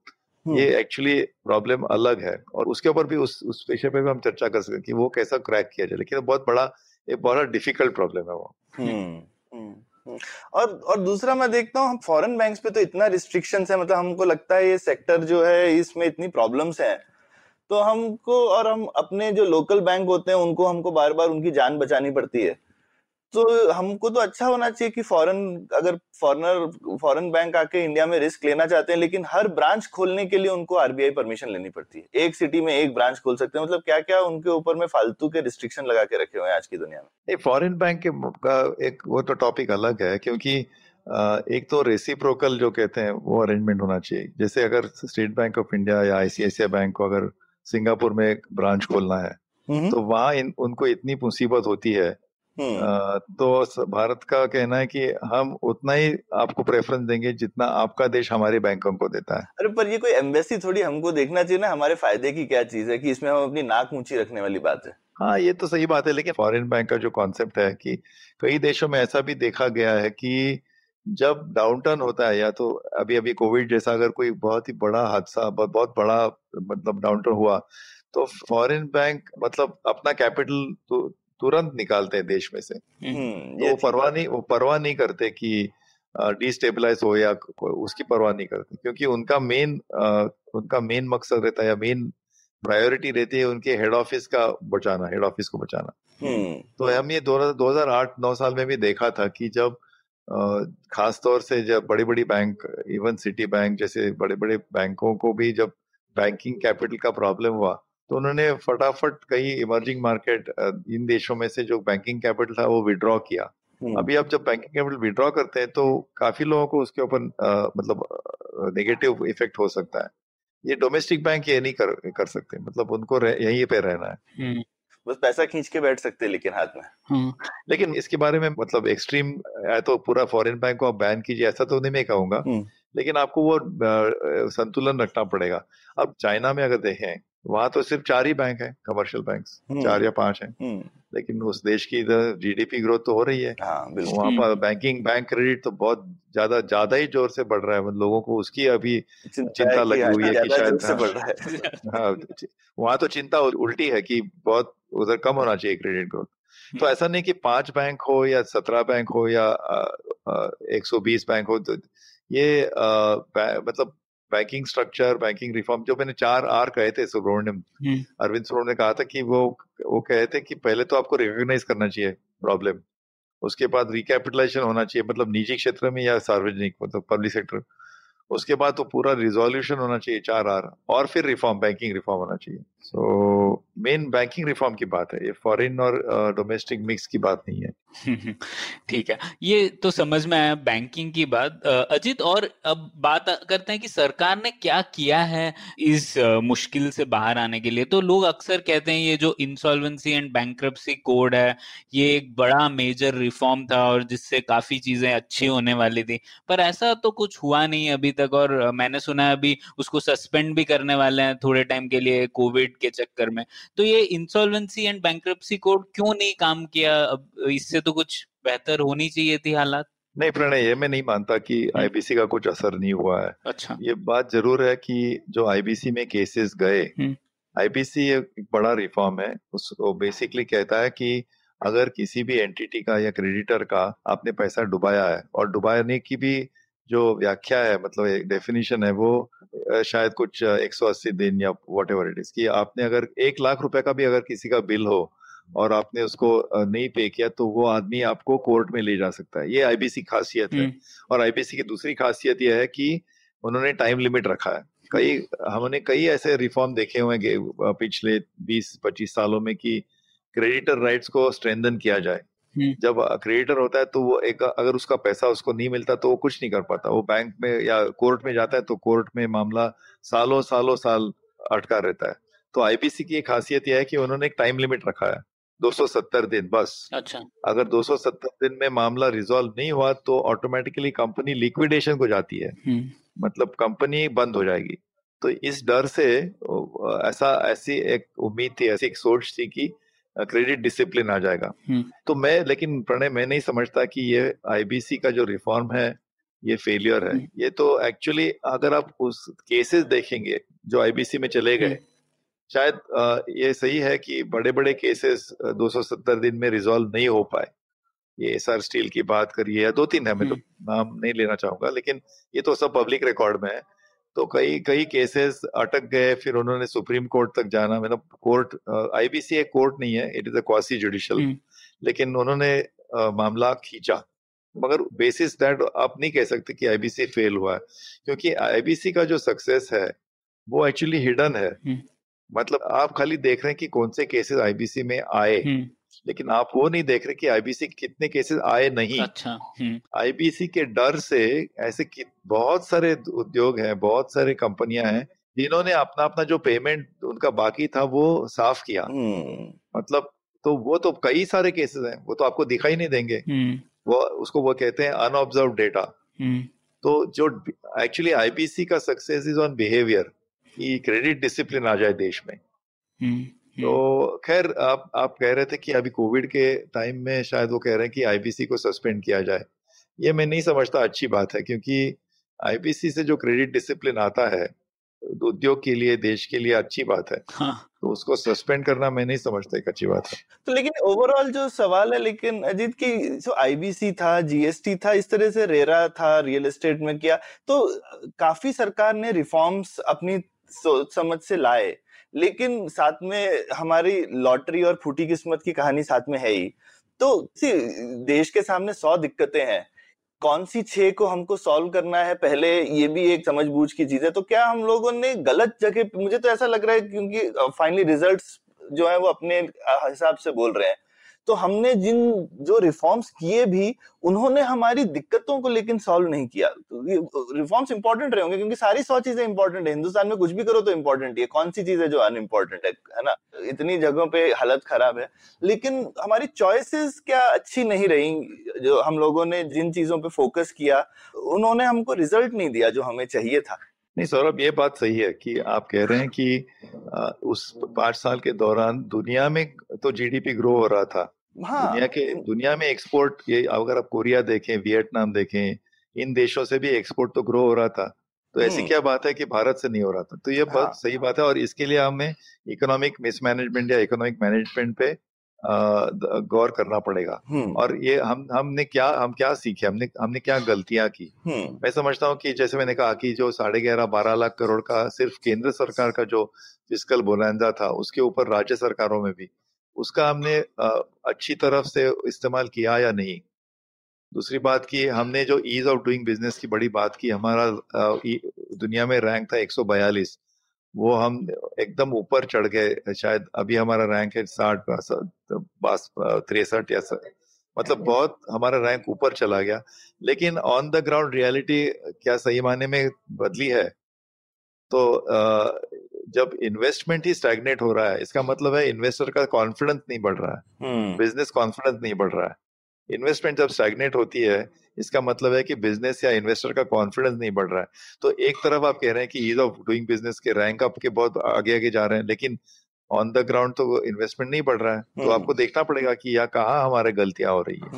ये एक्चुअली प्रॉब्लम अलग है। और उसके ऊपर भी उस विषय पे भी हम चर्चा कर सकते हैं कि वो कैसा क्रैक किया जाए, लेकिन बहुत बड़ा डिफिकल्ट प्रॉब्लम है वो। और दूसरा मैं देखता हूँ, हम फॉरेन बैंक्स पे तो इतना रिस्ट्रिक्शंस है, मतलब हमको लगता है ये सेक्टर जो है इसमें इतनी प्रॉब्लम्स हैं, तो हमको और हम अपने जो लोकल बैंक होते हैं उनको हमको बार बार उनकी जान बचानी पड़ती है। तो हमको तो अच्छा होना चाहिए कि फॉरेन बैंक आके इंडिया में रिस्क लेना चाहते हैं, लेकिन हर ब्रांच खोलने के लिए उनको आरबीआई परमिशन लेनी पड़ती है, एक सिटी में एक ब्रांच खोल सकते हैं, मतलब क्या क्या उनके ऊपर में फालतू के रिस्ट्रिक्शन लगा के रखे हुए हैं आज की दुनिया में। फॉरेन बैंक का एक वो तो टॉपिक अलग है, क्योंकि एक तो रेसिप्रोकल जो कहते हैं वो अरेंजमेंट होना चाहिए। जैसे अगर स्टेट बैंक ऑफ इंडिया या आईसीआईसीआई बैंक को अगर सिंगापुर में एक ब्रांच खोलना है तो वहाँ उनको इतनी मुसीबत होती है। तो भारत का कहना है कि हम उतना ही आपको प्रेफरेंस देंगे जितना आपका देश हमारे बैंकों को देता है। अरे पर ये कोई एम्बेसी थोड़ी, हमको देखना चाहिए ना हमारे फायदे की क्या चीज है कि इसमें हम अपनी नाक ऊंची रखने वाली बात है। हाँ, ये तो सही बात है। लेकिन फॉरेन बैंक का जो कॉन्सेप्ट है कि कई देशों में ऐसा भी देखा गया है कि जब डाउनटर्न होता है, या तो अभी कोविड जैसा अगर कोई बहुत ही बड़ा हादसा, बहुत बड़ा मतलब डाउनटर्न हुआ, तो फॉरेन बैंक मतलब अपना कैपिटल तो तुरंत निकालते हैं देश में से। तो वो परवाह नहीं करते कि डिस्टेबलाइज हो या उसकी परवाह नहीं करते, क्योंकि उनका मेन मकसद रहता है या मेन प्रायोरिटी रहती है उनके हेड ऑफिस को बचाना। तो हम ये 2008-9 साल में भी देखा था कि जब खासतौर से जब बड़ी बड़ी बैंक, इवन सिटी बैंक जैसे बड़े बड़े बैंकों को भी जब बैंकिंग कैपिटल का प्रॉब्लम हुआ तो उन्होंने फटाफट कई इमर्जिंग मार्केट इन देशों में से जो बैंकिंग कैपिटल था वो विड्रॉ किया। अभी आप जब बैंकिंग कैपिटल विड्रॉ करते हैं तो काफी लोगों को उसके ऊपर मतलब नेगेटिव इफेक्ट हो सकता है। ये डोमेस्टिक बैंक ये नहीं कर सकते, मतलब उनको यहीं पे रहना है, बस पैसा खींच के बैठ सकते लेकिन हाथ में। लेकिन इसके बारे में मतलब एक्सट्रीम है तो पूरा फॉरेन बैंक को आप बैन कीजिए ऐसा तो नहीं मैं कहूंगा, लेकिन आपको वो संतुलन रखना पड़ेगा। अब चाइना में अगर देखें, वहां तो सिर्फ 4 ही बैंक हैं, कमर्शियल बैंक्स 4 या 5 हैं, लेकिन उस देश की जीडीपी ग्रोथ तो हो रही है। वहां पर बैंक क्रेडिट तो बहुत ज्यादा ही जोर से बढ़ रहा है, लोगों को उसकी अभी चिंता लगी हुई है कि शायद बढ़ रहा है। वहां तो चिंता उल्टी है कि बहुत उधर कम होना चाहिए क्रेडिट ग्रोथ। तो ऐसा नहीं कि 5 बैंक हो या 17 बैंक हो या 120 बैंक हो, ये मतलब बैंकिंग स्ट्रक्चर, बैंकिंग रिफॉर्म, जो मैंने 4R कहे थे सुब्रमण्यम, अरविंद सुब्रमण्यम ने कहा था कि वो कहे थे कि पहले तो आपको रिकॉग्नाइज करना चाहिए प्रॉब्लम, उसके बाद रिकैपिटलाइजेशन होना चाहिए, मतलब निजी क्षेत्र में या सार्वजनिक मतलब पब्लिक सेक्टर, उसके बाद तो पूरा रिजोल्यूशन होना चाहिए 4R, और फिर रिफॉर्म, बैंकिंग रिफॉर्म होना चाहिए। सो मेन बैंकिंग रिफॉर्म की बात है, ये फॉरेन और डोमेस्टिक मिक्स की बात नहीं है। ठीक है, ये तो समझ में आया बैंकिंग की बात। अजित, और अब बात करते हैं कि सरकार ने क्या किया है इस मुश्किल से बाहर आने के लिए। तो लोग अक्सर कहते हैं ये जो इंसॉल्वेंसी एंड बैंक्रप्सी कोड है ये एक बड़ा मेजर रिफॉर्म था और जिससे काफी चीजें अच्छी होने वाली थी, पर ऐसा तो कुछ हुआ नहीं अभी तक। और मैंने सुना है अभी उसको सस्पेंड भी करने वाले हैं थोड़े टाइम के लिए कोविड के चक्कर में। तो ये इंसॉल्वेंसी एंड बैंक्रप्सी कोड क्यों नहीं काम किया? अब इससे तो कुछ बेहतर होनी चाहिए थी हालात। नहीं प्रणय, ये मैं नहीं मानता कि आईबीसी का कुछ असर नहीं हुआ है। अच्छा, ये बात जरूर है कि जो आईबीसी में केसेस गए, आईबीसी एक बड़ा रिफॉर्म है, उसको बेसिकली कहता है कि अगर किसी भी एंटिटी का या क्रेडिटर का आपने पैसा डुबाया है, और डुबाने की भी जो व्याख्या है मतलब एक डेफिनेशन है वो शायद कुछ 180 दिन या वॉट एवर इट इज, कि आपने अगर 1 लाख रुपए का भी अगर किसी का बिल हो और आपने उसको नहीं पे किया तो वो आदमी आपको कोर्ट में ले जा सकता है। ये आईबीसी खासियत है। और आईबीसी की दूसरी खासियत यह है कि उन्होंने टाइम लिमिट रखा है। हमने कई ऐसे रिफॉर्म देखे हुए हैं पिछले 20-25 सालों में कि क्रेडिटर राइट्स को स्ट्रेंथन किया जाए। जब क्रेडिटर होता है तो वो अगर उसका पैसा उसको नहीं मिलता तो वो कुछ नहीं कर पाता, वो बैंक में या कोर्ट में जाता है तो कोर्ट में मामला सालों साल अटका रहता है। तो आईबीसी की एक खासियत यह है कि उन्होंने एक टाइम लिमिट रखा है 270 दिन बस। अच्छा, अगर 270 दिन में मामला रिजॉल्व नहीं हुआ तो ऑटोमेटिकली कंपनी लिक्विडेशन को जाती है, मतलब कंपनी बंद हो जाएगी। तो इस डर से ऐसी एक उम्मीद थी, ऐसी एक सोच थी कि क्रेडिट डिसिप्लिन आ जाएगा। तो लेकिन प्रणय मैं नहीं समझता कि ये आईबीसी का जो रिफॉर्म है ये फेलियर है। ये तो एक्चुअली अगर आप उस केसेस देखेंगे जो आईबीसी में चले गए, शायद ये सही है कि बड़े बड़े केसेस 270 दिन में रिजॉल्व नहीं हो पाए। ये एसआर स्टील की बात करिए या 2-3 है, मैं तो नाम नहीं लेना चाहूंगा, लेकिन ये तो सब पब्लिक रिकॉर्ड में है। तो कई केसेस अटक गए, फिर उन्होंने सुप्रीम कोर्ट तक जाना, मतलब कोर्ट, आईबीसी एक कोर्ट नहीं है, it is a quasi judicial, लेकिन उन्होंने मामला खींचा। मगर बेसिस दैट आप नहीं कह सकते कि आईबीसी फेल हुआ है, क्योंकि आईबीसी का जो सक्सेस है वो एक्चुअली हिडन है। मतलब आप खाली देख रहे हैं कि कौन से केसेस आईबीसी में आए, लेकिन आप वो नहीं देख रहे कि आईबीसी कितने केसेस आए नहीं। अच्छा, आईबीसी के डर से ऐसे बहुत सारे उद्योग हैं, बहुत सारे कंपनियां हैं जिन्होंने अपना जो पेमेंट उनका बाकी था वो साफ किया। मतलब तो वो तो कई सारे केसेस हैं, वो तो आपको दिखाई नहीं देंगे, वो कहते हैं अनऑब्जर्व डेटा। तो जो एक्चुअली आईबीसी का सक्सेस इज ऑन बिहेवियर, कि क्रेडिट डिसिप्लिन आ जाए देश में। तो खैर आप कह रहे थे कि अभी कोविड के टाइम में शायद वो कह रहे हैं कि आईबीसी को सस्पेंड किया जाए, ये मैं नहीं समझता अच्छी बात है, क्योंकि आईबीसी से जो क्रेडिट डिसिप्लिन आता है उद्योग के लिए, देश के लिए अच्छी बात है। हाँ। तो उसको सस्पेंड करना मैं नहीं समझता एक अच्छी बात है। तो लेकिन ओवरऑल जो सवाल है, लेकिन अजीत की जो आईबीसी था, जीएसटी था, इस तरह से रेरा था, रियल एस्टेट में किया, तो काफी सरकार ने रिफॉर्म्स अपनी सोच समझ से लाए, लेकिन साथ में हमारी लॉटरी और फूटी किस्मत की कहानी साथ में है ही। तो देश के सामने 100 दिक्कतें हैं, कौन सी 6 को हमको सॉल्व करना है पहले, ये भी एक समझबूझ की चीज है। तो क्या हम लोगों ने गलत जगह, मुझे तो ऐसा लग रहा है क्योंकि फाइनली रिजल्ट्स जो है वो अपने हिसाब से बोल रहे हैं, तो हमने जो रिफॉर्म्स किए भी उन्होंने हमारी दिक्कतों को लेकिन सॉल्व नहीं किया। तो रिफॉर्म्स इंपॉर्टेंट रहे होंगे, क्योंकि सारी 100 चीजें इंपॉर्टेंट है हिंदुस्तान में, कुछ भी करो तो इंपॉर्टेंट है, कौन सी चीज है जो अनइम्पोर्टेंट है ना, इतनी जगहों पे हालत खराब है। लेकिन हमारी चॉइसेस क्या अच्छी नहीं रही, जो हम लोगों ने जिन चीजों पे फोकस किया उन्होंने हमको रिजल्ट नहीं दिया जो हमें चाहिए था। नहीं सौरभ, ये बात सही है कि आप कह रहे हैं कि उस 5 साल के दौरान दुनिया में तो जीडीपी ग्रो हो रहा था। हाँ। दुनिया में एक्सपोर्ट, ये अगर आप कोरिया देखें, वियतनाम देखें, इन देशों से भी एक्सपोर्ट तो ग्रो हो रहा था, तो ऐसी क्या बात है कि भारत से नहीं हो रहा था। तो ये बात सही बात है, और इसके लिए हमें इकोनॉमिक मिसमैनेजमेंट या इकोनॉमिक मैनेजमेंट पे गौर करना पड़ेगा। और ये हम क्या सीखे, हमने क्या गलतियां की। मैं समझता हूँ कि जैसे मैंने कहा कि जो 11.5-12 लाख करोड़ का सिर्फ केंद्र सरकार का जो फिस्कल बोनांजा था, उसके ऊपर राज्य सरकारों में भी उसका हमने अच्छी तरफ से इस्तेमाल किया या नहीं। दूसरी बात की हमने जो ईज ऑफ डूइंग बिजनेस की बड़ी बात की, हमारा दुनिया में रैंक था 142, वो हम एकदम ऊपर चढ़ गए, शायद अभी हमारा रैंक है 63 या मतलब बहुत हमारा रैंक ऊपर चला गया। लेकिन ऑन द ग्राउंड रियलिटी क्या सही माने में बदली है? तो जब इन्वेस्टमेंट ही स्टैग्नेट हो रहा है, इसका मतलब है इन्वेस्टर का कॉन्फिडेंस नहीं बढ़ रहा है, बिजनेस कॉन्फिडेंस नहीं बढ़ रहा है। इन्वेस्टमेंट जब स्टैग्नेट होती है, इसका मतलब है कि बिजनेस या इन्वेस्टर का कॉन्फिडेंस नहीं बढ़ रहा है। तो एक तरफ आप कह रहे हैं कि ईज ऑफ डूइंग बिजनेस के रैंक अप के बहुत आगे आगे जा रहे हैं, लेकिन ऑन द ग्राउंड तो इन्वेस्टमेंट नहीं बढ़ रहा है। तो आपको देखना पड़ेगा कि या कहाँ हमारे गलतियां हो रही है।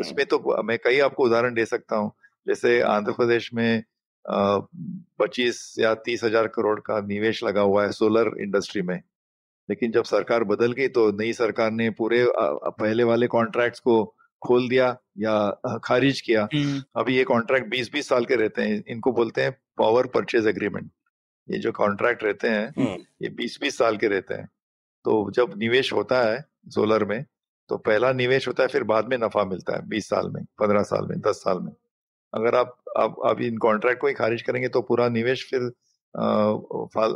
उसमें तो मैं कई आपको उदाहरण दे सकता हूँ, जैसे आंध्र प्रदेश में 25 या 30 हजार करोड़ का निवेश लगा हुआ है सोलर इंडस्ट्री में, लेकिन जब सरकार बदल गई तो नई सरकार ने पूरे पहले वाले कॉन्ट्रैक्ट्स को खोल दिया या खारिज किया। अभी ये कॉन्ट्रैक्ट 20-20 साल के रहते हैं, इनको बोलते हैं पावर परचेज एग्रीमेंट। ये जो कॉन्ट्रैक्ट रहते हैं ये 20-20 साल के रहते हैं। तो जब निवेश होता है सोलर में तो पहला निवेश होता है, फिर बाद में नफा मिलता है 20 साल में, 15 साल में, 10 साल में। अगर आप अभी इन कॉन्ट्रैक्ट को ही खारिज करेंगे तो पूरा निवेश फिर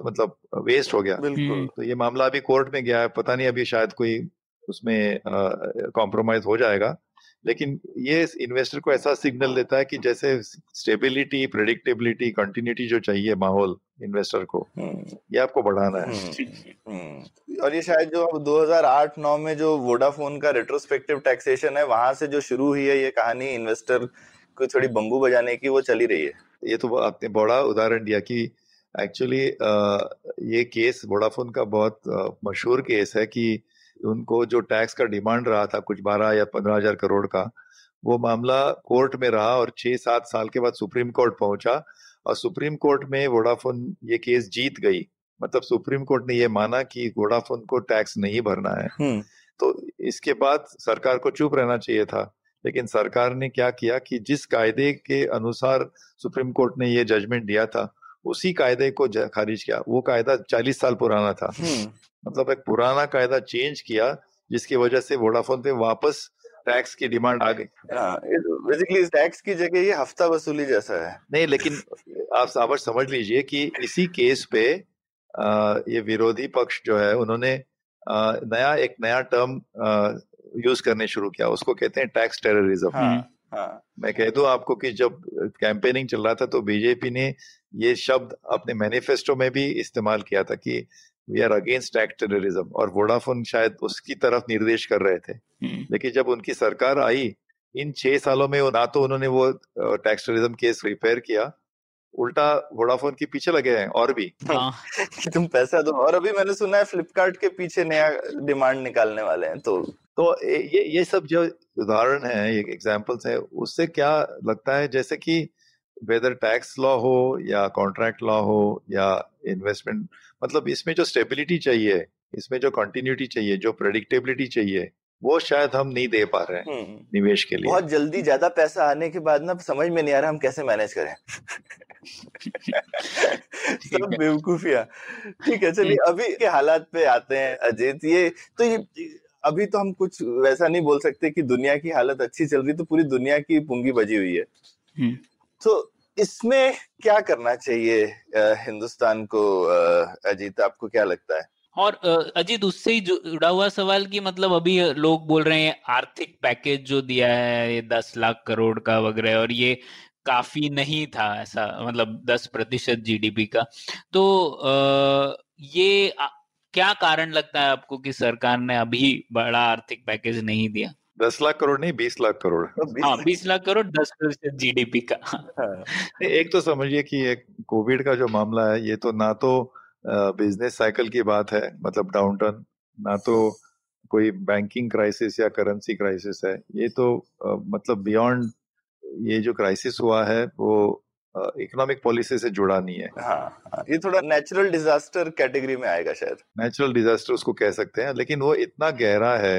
मतलब वेस्ट हो गया। बिल्कुल। तो ये मामला अभी कोर्ट में गया है, पता नहीं अभी शायद कोई उसमें कॉम्प्रोमाइज हो जाएगा। लेकिन ये इन्वेस्टर को ऐसा सिग्नल देता है कि जैसे स्टेबिलिटी, प्रेडिक्टेबिलिटी, कंटिन्यूटी जो चाहिए माहौल इन्वेस्टर को, ये आपको बढ़ाना है। और ये शायद जो 2008-09 में जो वोडाफोन का रेट्रोस्पेक्टिव टैक्सेशन है, वहां से जो शुरू हुई है ये कहानी इन्वेस्टर को थोड़ी बंबू बजाने की, वो चली रही है। ये तो आपने बड़ा उदाहरण दिया कि एक्चुअली ये केस वोडाफोन का बहुत मशहूर केस है कि उनको जो टैक्स का डिमांड रहा था कुछ 12 या 15 हजार करोड़ का, वो मामला कोर्ट में रहा और 6-7 साल के बाद सुप्रीम कोर्ट पहुंचा और सुप्रीम कोर्ट में वोडाफोन ये केस जीत गई। मतलब सुप्रीम कोर्ट ने ये माना कि वोडाफोन को टैक्स नहीं भरना है। तो इसके बाद सरकार को चुप रहना चाहिए था, लेकिन सरकार ने क्या किया कि जिस कायदे के अनुसार सुप्रीम कोर्ट ने ये जजमेंट दिया था उसी कायदे को खारिज किया। वो कायदा 40 साल पुराना था, मतलब एक पुराना कायदा चेंज किया, जिसकी वजह से वोडाफोन पे वापस टैक्स की डिमांड आ गई। बेसिकली टैक्स की जगह ये हफ्ता वसूली जैसा है। नहीं, लेकिन आप समझ लीजिए कि इसी केस पे ये विरोधी पक्ष जो है उन्होंने एक नया टर्म यूज करने शुरू किया, उसको कहते हैं टैक्स टेररिज्म। मैं कह दूं आपको कि जब कैंपेनिंग चल रहा था तो बीजेपी ने ये शब्द अपने मैनिफेस्टो में भी इस्तेमाल किया था कि we are against tax terrorism, और वोडाफोन शायद उसकी तरफ निर्देश कर रहे थे। लेकिन जब उनकी सरकार आई, इन 6 सालों में ना तो उन्होंने वो टैक्स टेररिज्म केस रिपेयर किया, उल्टा वोडाफोन के पीछे लगे हैं और भी कि तुम पैसा दो। और अभी मैंने सुना है फ्लिपकार्ट के पीछे नया डिमांड निकालने वाले हैं। तो ये सब जो उदाहरण है, ये एग्जाम्पल्स हैं, उससे क्या लगता है जैसे कि वेदर टैक्स लॉ हो या कॉन्ट्रैक्ट लॉ हो या इन्वेस्टमेंट, मतलब इसमें जो स्टेबिलिटी चाहिए, इसमें जो कंटिन्यूटी चाहिए, जो प्रेडिक्टेबिलिटी चाहिए, वो शायद हम नहीं दे पा रहे हैं निवेश के लिए। बहुत जल्दी ज्यादा पैसा आने के बाद ना समझ में नहीं आ रहा हम कैसे मैनेज करें। सब बेवकूफिया। ठीक है, चलिए अभी के हालात पे आते हैं अजीत। ये अभी तो हम कुछ वैसा नहीं बोल सकते कि दुनिया की हालत अच्छी चल रही, तो पूरी दुनिया की पूंजी बजी हुई है। तो इसमें क्या करना चाहिए हिंदुस्तान को अजीत, आपको क्या लगता है? और अजीत उससे ही जुड़ा हुआ सवाल कि मतलब अभी लोग बोल रहे हैं आर्थिक पैकेज जो दिया है ये 10 लाख करोड़ का वगैरह, और ये काफी नहीं था ऐसा, मतलब 10% जीडीपी का। तो ये क्या कारण लगता है आपको कि सरकार ने अभी बड़ा आर्थिक पैकेज नहीं दिया? 10 लाख करोड़ नहीं, 20 लाख करोड़। हाँ, 20 लाख करोड़ 10% जीडीपी का। एक तो समझिए कि एक कोविड का जो मामला है, ये तो ना तो बिजनेस साइकिल की बात है, मतलब डाउनटर्न, ना तो कोई बैंकिंग क्राइसिस या करेंसी क्राइसिस है। ये तो मतलब बियॉन्ड, ये जो क्राइसिस हुआ है वो इकोनॉमिक पॉलिसी से जुड़ा नहीं है। हाँ, ये थोड़ा नेचुरल डिजास्टर कैटेगरी में आएगा शायद, नेचुरल डिजास्टर उसको कह सकते हैं, लेकिन वो इतना गहरा है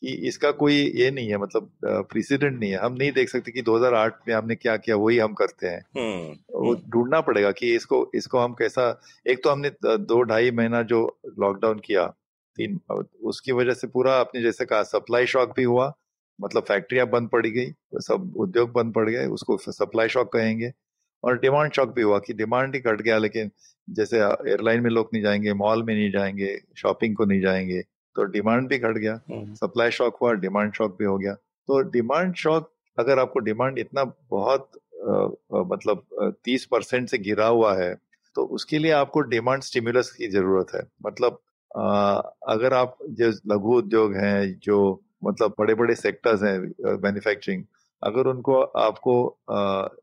कि इसका कोई ये नहीं है, मतलब प्रेसिडेंट नहीं है। हम नहीं देख सकते कि 2008 में हमने क्या किया, वही हम करते हैं। वो ढूंढना पड़ेगा कि इसको हम कैसा। एक तो हमने 2-2.5 महीना जो लॉकडाउन किया 3, उसकी वजह से पूरा आपने जैसे कहा सप्लाई शॉक भी हुआ, मतलब फैक्ट्रियां बंद पड़ गई, सब उद्योग बंद पड़ गए, उसको सप्लाई शॉक कहेंगे। और डिमांड शॉक भी हुआ कि डिमांड ही घट गया, लेकिन जैसे एयरलाइन में लोग नहीं जाएंगे, मॉल में नहीं जाएंगे, शॉपिंग को नहीं जाएंगे, तो डिमांड भी घट गया। सप्लाई शॉक हुआ, डिमांड शॉक भी हो गया। तो डिमांड शॉक, अगर आपको डिमांड इतना बहुत मतलब 30% से गिरा हुआ है, तो उसके लिए आपको डिमांड स्टिमुलस की जरूरत है। मतलब अगर आप जो लघु उद्योग हैं, जो मतलब बड़े बड़े सेक्टर्स हैं मैन्युफैक्चरिंग, अगर उनको आपको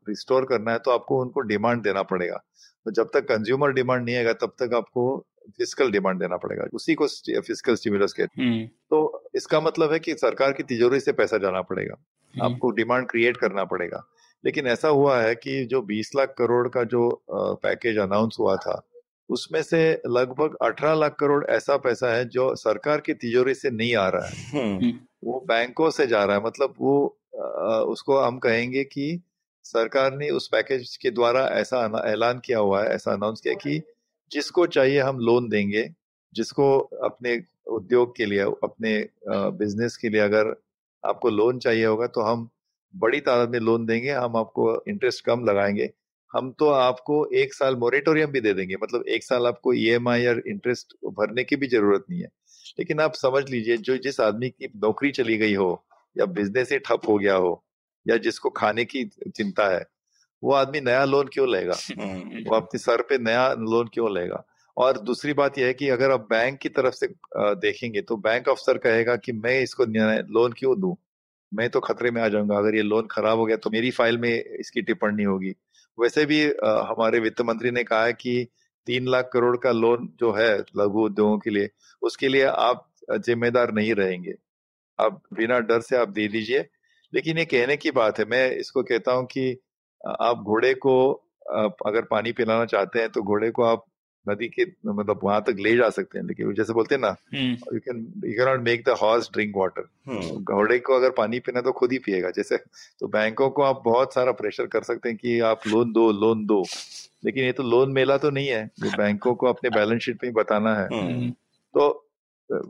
रिस्टोर करना है तो आपको उनको डिमांड देना पड़ेगा। तो जब तक कंज्यूमर डिमांड नहीं आएगा तब तक आपको फिस्कल डिमांड देना पड़ेगा, उसी को फिस्कल स्टिमुलस कहते हैं। तो इसका मतलब है कि सरकार की तिजोरी से पैसा जाना पड़ेगा, आपको डिमांड क्रिएट करना पड़ेगा। लेकिन ऐसा हुआ है कि जो 20 लाख करोड़ का जो पैकेज अनाउंस हुआ था, उसमें से लगभग 18 लाख करोड़ ऐसा पैसा है जो सरकार की तिजोरी से नहीं आ रहा है, वो बैंकों से जा रहा है। मतलब वो उसको हम कहेंगे कि सरकार ने उस पैकेज के द्वारा ऐसा ऐलान किया हुआ है, ऐसा अनाउंस किया कि जिसको चाहिए हम लोन देंगे, जिसको अपने उद्योग के लिए, अपने बिजनेस के लिए अगर आपको लोन चाहिए होगा तो हम बड़ी तादाद में लोन देंगे, हम आपको इंटरेस्ट कम लगाएंगे, हम तो आपको 1 साल मोरेटोरियम भी दे देंगे। मतलब 1 साल आपको EMI या इंटरेस्ट भरने की भी जरूरत नहीं है। लेकिन आप समझ लीजिए, जो जिस आदमी की नौकरी चली गई हो या बिजनेस ही ठप हो गया हो या जिसको खाने की चिंता है, वो आदमी नया लोन क्यों लेगा, वो अपने सर पे नया लोन क्यों लेगा। और दूसरी बात यह है कि अगर आप बैंक की तरफ से देखेंगे तो बैंक अफसर कहेगा कि मैं इसको लोन क्यों दूं, मैं तो खतरे में आ जाऊंगा, अगर ये लोन खराब हो गया तो मेरी फाइल में इसकी टिप्पणी होगी। वैसे भी हमारे वित्त मंत्री ने कहा है कि 3 लाख करोड़ का लोन जो है लघु उद्योगों के लिए, उसके लिए आप जिम्मेदार नहीं रहेंगे, आप बिना डर से आप दे दीजिए। लेकिन ये कहने की बात है, मैं इसको कहता हूँ कि आप घोड़े को अगर पानी पिलाना चाहते हैं तो घोड़े को आप नदी के मतलब वहां तक ले जा सकते हैं, लेकिन जैसे बोलते हैं ना, you can not make the horse drink water. घोड़े को अगर पानी पीना तो खुद ही पिएगा। जैसे तो बैंकों को आप बहुत सारा प्रेशर कर सकते हैं कि आप लोन दो, लेकिन ये तो लोन मेला तो नहीं है, तो बैंकों को अपने बैलेंस शीट पे ही बताना है। तो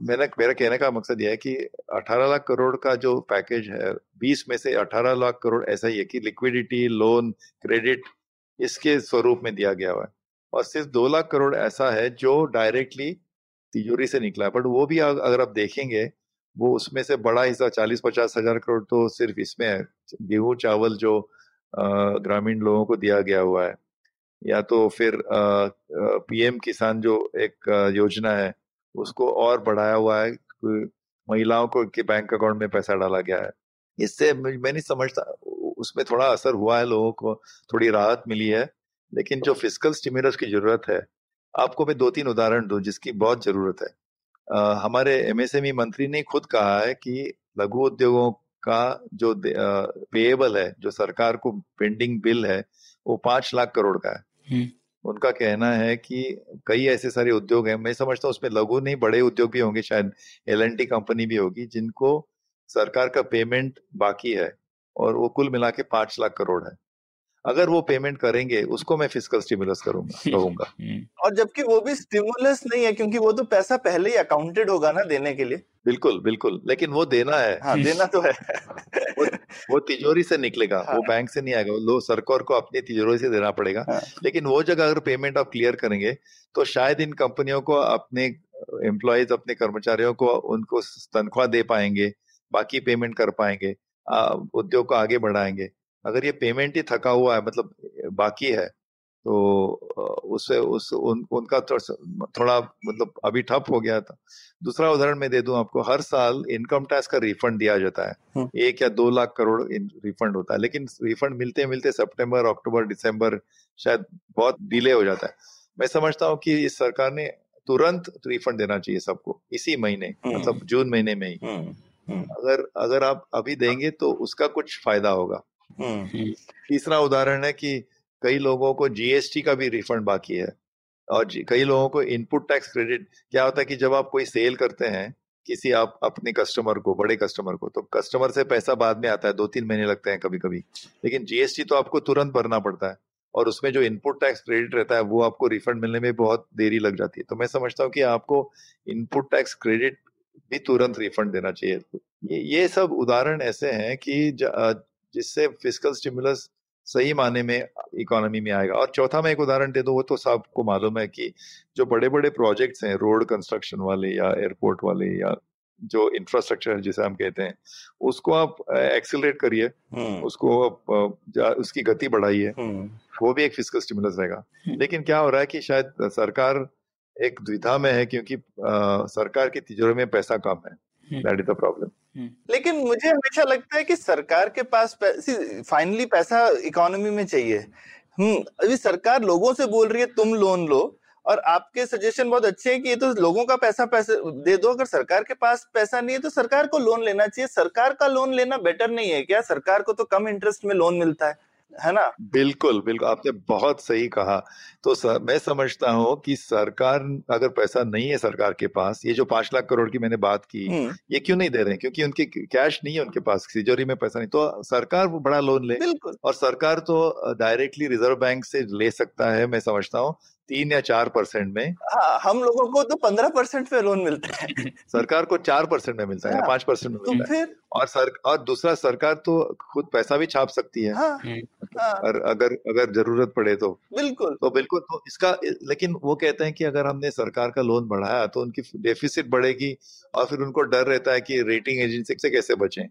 मेरा कहने का मकसद यह है कि 18 लाख करोड़ का जो पैकेज है, 20 में से 18 लाख करोड़ ऐसा ही है कि लिक्विडिटी, लोन, क्रेडिट इसके स्वरूप में दिया गया हुआ है। और सिर्फ 2 लाख करोड़ ऐसा है जो डायरेक्टली तिजोरी से निकला है, बट वो भी अगर आप देखेंगे, वो उसमें से बड़ा हिस्सा 40-50 हज़ार करोड़ तो सिर्फ इसमें है। गेहूं, चावल जो ग्रामीण लोगों को दिया गया हुआ है, या तो फिर PM किसान जो एक योजना है उसको और बढ़ाया हुआ है, महिलाओं को के बैंक अकाउंट में पैसा डाला गया है। इससे मैं नहीं समझता उसमें थोड़ा असर हुआ है, लोगों को थोड़ी राहत मिली है, लेकिन जो फिस्कल स्टिमुलस की जरूरत है, आपको मैं 2-3 उदाहरण दूं जिसकी बहुत जरूरत है। हमारे MSME मंत्री ने खुद कहा है कि लघु उद्योगों का जो पेएबल है, जो सरकार को पेंडिंग बिल है, वो 5 लाख करोड़ का है। उनका कहना है कि कई ऐसे सारे उद्योग हैं, मैं समझता हूँ उसमें लघु नहीं बड़े उद्योग भी होंगे, शायद L&T कंपनी भी होगी, जिनको सरकार का पेमेंट बाकी है और वो कुल मिला के 5 लाख करोड़ है। अगर वो पेमेंट करेंगे उसको मैं फिस्कल स्टिमुलस कहूंगा। और जबकि वो भी स्टिमुलस नहीं है, क्योंकि वो तो पैसा पहले ही अकाउंटेड होगा ना देने के लिए। बिल्कुल बिल्कुल, लेकिन वो देना है। हाँ, देना तो है। वो तिजोरी से निकलेगा। हाँ, वो बैंक से नहीं आएगा, वो सरकार को अपनी तिजोरी से देना पड़ेगा। हाँ, लेकिन वो जगह अगर पेमेंट आप क्लियर करेंगे तो शायद इन कंपनियों को अपने एम्प्लॉयज, अपने कर्मचारियों को उनको तनख्वाह दे पाएंगे, बाकी पेमेंट कर पाएंगे, उद्योग को आगे बढ़ाएंगे। अगर ये पेमेंट ही थका हुआ है, मतलब बाकी है, तो उससे उनका थोड़ा मतलब अभी ठप हो गया था। दूसरा उदाहरण मैं दे दूं आपको, हर साल इनकम टैक्स का रिफंड दिया जाता है, 1 या 2 लाख करोड़ रिफंड होता है, लेकिन रिफंड मिलते मिलते सितंबर, अक्टूबर, दिसंबर शायद बहुत डिले हो जाता है। मैं समझता हूँ कि इस सरकार ने तुरंत रिफंड देना चाहिए सबको, इसी महीने, मतलब जून महीने में ही। अगर आप अभी देंगे तो उसका कुछ फायदा होगा। तीसरा उदाहरण है कि कई लोगों को जीएसटी का भी रिफंड बाकी है और कई लोगों को इनपुट टैक्स क्रेडिट। क्या होता है कि जब आप कोई सेल करते हैं किसी आप अपने कस्टमर को, बड़े कस्टमर को, तो कस्टमर से पैसा बाद में आता है, 2-3 महीने लगते हैं कभी कभी, लेकिन जीएसटी तो आपको तुरंत भरना पड़ता है और उसमें जो इनपुट टैक्स क्रेडिट रहता है वो आपको रिफंड मिलने में बहुत देरी लग जाती है। तो मैं समझता हूँ कि आपको इनपुट टैक्स क्रेडिट भी तुरंत रिफंड देना चाहिए। ये सब उदाहरण ऐसे हैं कि जिससे फिस्कल स्टिमुलस सही माने में इकोनॉमी में आएगा। और चौथा मैं एक उदाहरण दे दूं, वो तो सबको मालूम है कि जो बड़े बड़े प्रोजेक्ट्स हैं, रोड कंस्ट्रक्शन वाले या एयरपोर्ट वाले या जो इंफ्रास्ट्रक्चर जिसे हम कहते हैं, उसको आप एक्सेलरेट करिए, उसको आप उसकी गति बढ़ाइए, वो भी एक फिस्कल स्टिमुलस रहेगा। लेकिन क्या हो रहा है कि शायद सरकार एक दुविधा में है क्योंकि सरकार की तिजोरी में पैसा कम है। That is the problem. लेकिन मुझे हमेशा लगता है कि सरकार के पास फाइनली पैसा इकोनॉमी में चाहिए। अभी सरकार लोगों से बोल रही है तुम लोन लो, और आपके सजेशन बहुत अच्छे हैं कि ये तो लोगों का पैसा दे दो। अगर सरकार के पास पैसा नहीं है तो सरकार को लोन लेना चाहिए। सरकार का लोन लेना बेटर नहीं है क्या? सरकार को तो कम इंटरेस्ट में लोन मिलता है ना? बिल्कुल बिल्कुल, आपने बहुत सही कहा। तो मैं समझता हूँ कि सरकार, अगर पैसा नहीं है सरकार के पास, ये जो 5 लाख करोड़ की मैंने बात की, ये क्यों नहीं दे रहे हैं? क्योंकि उनके कैश नहीं है, उनके पास तिजोरी में पैसा नहीं, तो सरकार वो बड़ा लोन ले। और सरकार तो डायरेक्टली रिजर्व बैंक से ले सकता है, मैं समझता हूँ 3 या 4% में। हाँ, हम लोगों को तो 15% में लोन मिलता है, सरकार को 4% में मिलता है, 5% में मिलता है। और दूसरा, सरकार तो खुद पैसा भी छाप सकती है। हाँ, हाँ, और अगर जरूरत पड़े तो बिल्कुल तो इसका। लेकिन वो कहते हैं कि अगर हमने सरकार का लोन बढ़ाया तो उनकी डेफिसिट बढ़ेगी और फिर उनको डर रहता है कि रेटिंग एजेंसी से कैसे बचें।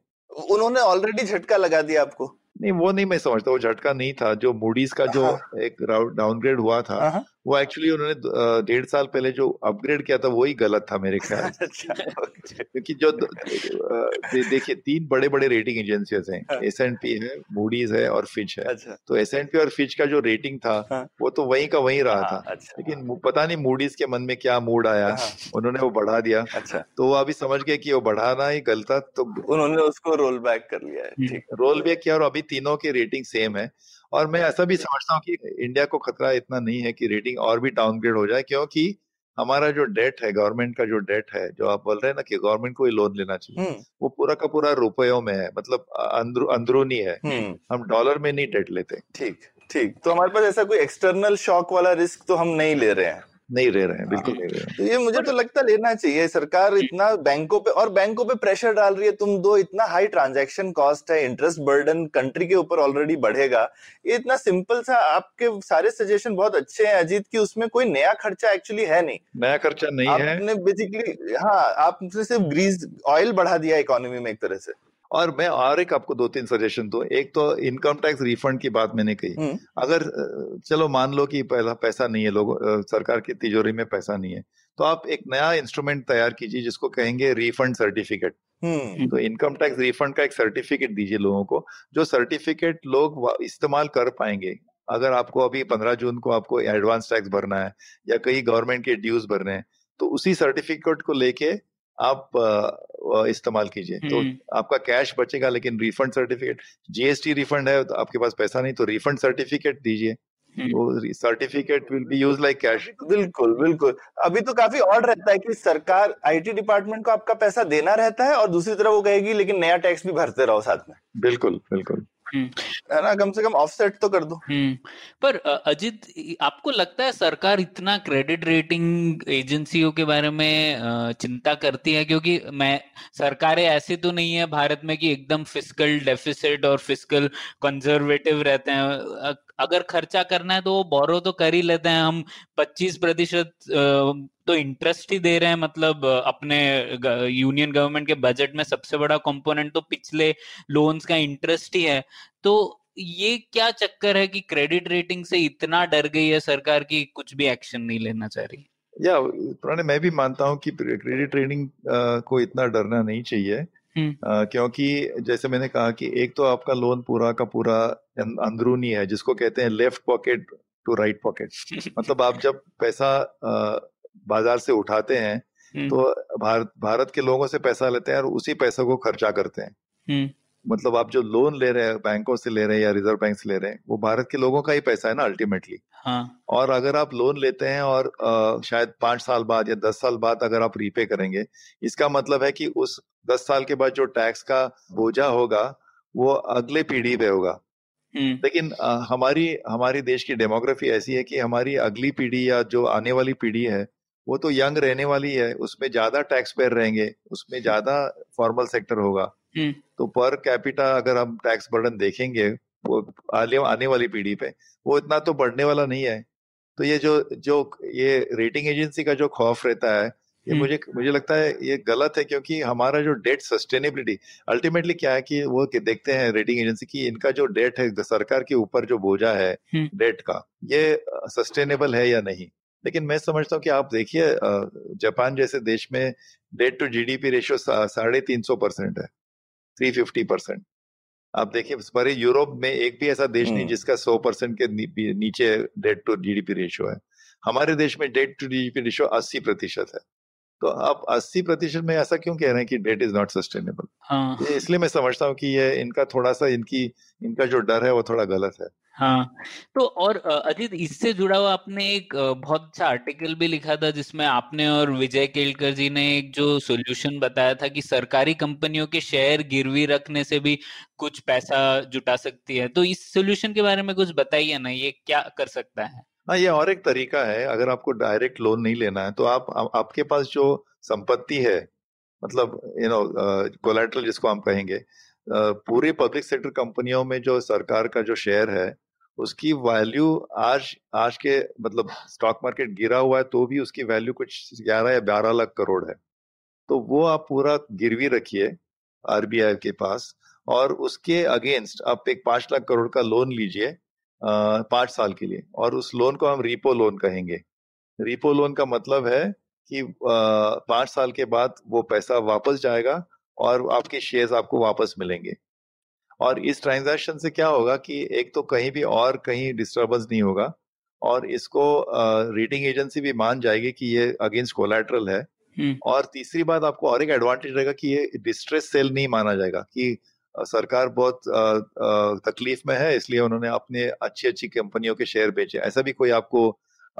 उन्होंने ऑलरेडी झटका लगा दिया आपको? नहीं, वो नहीं, मैं समझता वो झटका नहीं था। जो मूडीज का जो एक डाउनग्रेड हुआ था, वो एक्चुअली उन्होंने 1.5 साल पहले जो अपग्रेड किया था वही गलत था मेरे ख्याल से। क्योंकि जो देखिए 3 बड़े बड़े रेटिंग एजेंसीज हैं, S&P है, मूडीज है और फिच है। तो S&P और फिच का जो रेटिंग था वो तो वही का वही रहा था, लेकिन पता नहीं मूडीज के मन में क्या मूड आया, उन्होंने वो बढ़ा दिया। तो वो अभी समझ गए कि वो बढ़ाना ही गलत था, तो उन्होंने उसको रोल बैक कर लिया, रोल बैक किया, और अभी तीनों की रेटिंग सेम है। और मैं ऐसा भी समझता हूँ कि इंडिया को खतरा इतना नहीं है कि रेटिंग और भी डाउनग्रेड हो जाए, क्योंकि हमारा जो डेट है, गवर्नमेंट का जो डेट है, जो आप बोल रहे हैं ना कि गवर्नमेंट को ही लोन लेना चाहिए, वो पूरा का पूरा रुपयों में है, मतलब अंदरूनी है। हम डॉलर में नहीं डेट लेते। ठीक ठीक, तो हमारे पास ऐसा कोई एक्सटर्नल शॉक वाला रिस्क तो हम नहीं ले रहे हैं। बिल्कुल नहीं ले रहे हैं। तो ये मुझे तो लगता लेना चाहिए। सरकार इतना बैंकों पे प्रेशर डाल रही है, तुम दो, इतना हाई ट्रांजैक्शन कॉस्ट है, इंटरेस्ट बर्डन कंट्री के ऊपर ऑलरेडी बढ़ेगा। ये इतना सिंपल सा, आपके सारे सजेशन बहुत अच्छे हैं अजीत, की उसमें कोई नया खर्चा एक्चुअली है नहीं, नया खर्चा नहीं है। आपने बेसिकली, हाँ, आपने सिर्फ ग्रीस ऑयल बढ़ा दिया इकोनॉमी में एक तरह से। और मैं और एक आपको 2-3 सजेशन दूं। एक तो इनकम टैक्स रिफंड की बात मैंने कही। अगर चलो मान लो कि पहला पैसा नहीं है, लोगों, सरकार की तिजोरी में पैसा नहीं है, तो आप एक नया इंस्ट्रूमेंट तैयार कीजिए जिसको कहेंगे रिफंड सर्टिफिकेट। तो इनकम टैक्स रिफंड का एक सर्टिफिकेट दीजिए लोगों को, जो सर्टिफिकेट लोग इस्तेमाल कर पाएंगे। अगर आपको अभी 15 जून को आपको एडवांस टैक्स भरना है या कई गवर्नमेंट के ड्यूज भरने हैं, तो उसी सर्टिफिकेट को लेके आप इस्तेमाल कीजिए, तो आपका कैश बचेगा। लेकिन रिफंड सर्टिफिकेट, जीएसटी रिफंड है, तो आपके पास पैसा नहीं, तो रिफंड सर्टिफिकेट दीजिए। वो certificate will be use like cash. बिल्कुल बिल्कुल। अभी तो काफी ऑड रहता है कि सरकार, आईटी डिपार्टमेंट को आपका पैसा देना रहता है और दूसरी तरफ वो कहेगी लेकिन नया टैक्स भी भरते रहो साथ में। बिल्कुल बिल्कुल, है ना, कम से कम ऑफसेट तो कर दो। पर अजीत, आपको लगता है सरकार इतना क्रेडिट रेटिंग एजेंसियों के बारे में चिंता करती है? क्योंकि मैं, सरकारें ऐसी तो नहीं है भारत में कि एकदम फिस्कल डेफिसिट और फिस्कल कंजर्वेटिव रहते हैं। अगर खर्चा करना है तो वो बोरो तो कर ही लेते हैं। हम 25% तो इंटरेस्ट ही दे रहे हैं, मतलब अपने यूनियन गवर्नमेंट के बजट में सबसे बड़ा कंपोनेंट तो पिछले लोन्स का इंटरेस्ट ही है। तो ये क्या चक्कर है कि क्रेडिट रेटिंग से इतना डर गई है सरकार की कुछ भी एक्शन नहीं लेना चाह रही? या पुराने, मैं भी मानता हूँ कि क्रेडिट रेटिंग को इतना डरना नहीं चाहिए, क्योंकि जैसे मैंने कहा कि एक तो आपका लोन पूरा का पूरा अंदरूनी है, जिसको कहते हैं left pocket to right pocket. मतलब आप जब पैसा बाजार से उठाते हैं तो भारत के लोगों से पैसा लेते हैं और उसी पैसे को खर्चा करते हैं। मतलब आप जो लोन ले रहे हैं बैंकों से ले रहे हैं या रिजर्व बैंक से ले रहे हैं, वो भारत के लोगों का ही पैसा है ना अल्टीमेटली। हाँ। और अगर आप लोन लेते हैं और शायद 5 साल बाद या 10 साल बाद अगर आप रीपे करेंगे, इसका मतलब है कि उस 10 साल के बाद जो टैक्स का बोझा होगा वो अगले पीढ़ी पे होगा। लेकिन हमारी देश की डेमोग्राफी ऐसी है कि हमारी अगली पीढ़ी या जो आने वाली पीढ़ी है वो तो यंग रहने वाली है, उसमें ज्यादा टैक्स पेयर रहेंगे, उसमें ज्यादा फॉर्मल सेक्टर होगा। तो पर कैपिटा अगर हम टैक्स बर्डन देखेंगे वो आने वाली पीढ़ी पे, वो इतना तो बढ़ने वाला नहीं है। तो ये जो ये रेटिंग एजेंसी का जो खौफ रहता है, ये मुझे लगता है ये गलत है, क्योंकि हमारा जो डेट सस्टेनेबिलिटी अल्टीमेटली क्या है कि वो देखते हैं रेटिंग एजेंसी की इनका जो डेट है सरकार के ऊपर जो बोझा है डेट का, ये सस्टेनेबल है या नहीं। लेकिन मैं समझता हूँ कि आप देखिए जापान जैसे देश में डेट टू जीडीपी रेशियो 350% है, 350%। आप देखिए सारे यूरोप में एक भी ऐसा देश नहीं जिसका 100% के नीचे डेट टू जीडीपी रेशियो है। हमारे देश में डेट टू जीडीपी रेशियो 80% है। तो आप 80% में ऐसा क्यों कह रहे हैं कि डेट इज नॉट सस्टेनेबल? हाँ। इसलिए मैं समझता हूँ कि ये इनका थोड़ा सा इनका जो डर है वो थोड़ा गलत है। हाँ। तो और अजीत, इससे जुड़ा हुआ आपने एक बहुत अच्छा आर्टिकल भी लिखा था जिसमें आपने और विजय केलकर जी ने एक जो सॉल्यूशन बताया था कि सरकारी कंपनियों के शेयर गिरवी रखने से भी कुछ पैसा जुटा सकती है। तो इस सॉल्यूशन के बारे में कुछ बताइए ना, ये क्या कर सकता है? हाँ, ये और एक तरीका है। अगर आपको डायरेक्ट लोन नहीं लेना है तो आपके पास जो संपत्ति है, मतलब कोलैटरल जिसको हम कहेंगे, पूरे पब्लिक सेक्टर कंपनियों में जो सरकार का जो शेयर है उसकी वैल्यू आज के मतलब स्टॉक मार्केट गिरा हुआ है तो भी उसकी वैल्यू कुछ 11 या 12 लाख करोड़ है। तो वो आप पूरा गिरवी रखिए आरबीआई के पास, और उसके अगेंस्ट आप एक 5 लाख करोड़ का लोन लीजिए 5 साल के लिए, और उस लोन को हम रिपो लोन कहेंगे। रिपो लोन का मतलब है कि 5 साल के बाद वो पैसा वापस जाएगा और आपके शेयर्स आपको वापस मिलेंगे। और इस ट्रांजैक्शन से क्या होगा कि एक तो कहीं भी और कहीं डिस्टर्बेंस नहीं होगा, और इसको रेटिंग एजेंसी भी मान जाएगी कि ये अगेंस्ट कोलैटरल है। और तीसरी बात, आपको और एक एडवांटेज रहेगा कि ये डिस्ट्रेस सेल नहीं माना जाएगा कि सरकार बहुत तकलीफ में है इसलिए उन्होंने अपने अच्छी कंपनियों के शेयर बेचे। ऐसा भी कोई आपको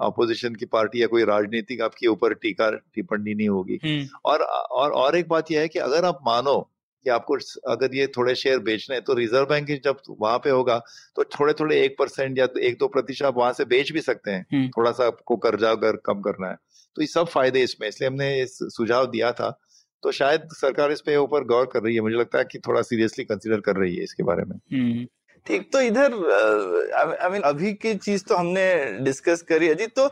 अपोजिशन की पार्टी या कोई राजनीतिक आपके ऊपर टीका टिप्पणी नहीं होगी। और एक बात यह है कि अगर आप मानो कि आपको अगर ये थोड़े शेयर बेचने हैं तो रिजर्व बैंक जब वहां पे होगा तो थोड़े थोड़े 1% या 1-2% आप वहां से बेच भी सकते हैं, थोड़ा सा आपको कर्जा अगर कम करना है तो। ये सब फायदे इसमें, इसलिए हमने इस सुझाव दिया था। तो शायद सरकार इस पे ऊपर गौर कर रही है, मुझे लगता है कि थोड़ा सीरियसली कंसीडर कर रही है इसके बारे में। ठीक, तो इधर I mean, अभी की चीज तो हमने डिस्कस करी। अजीत, तो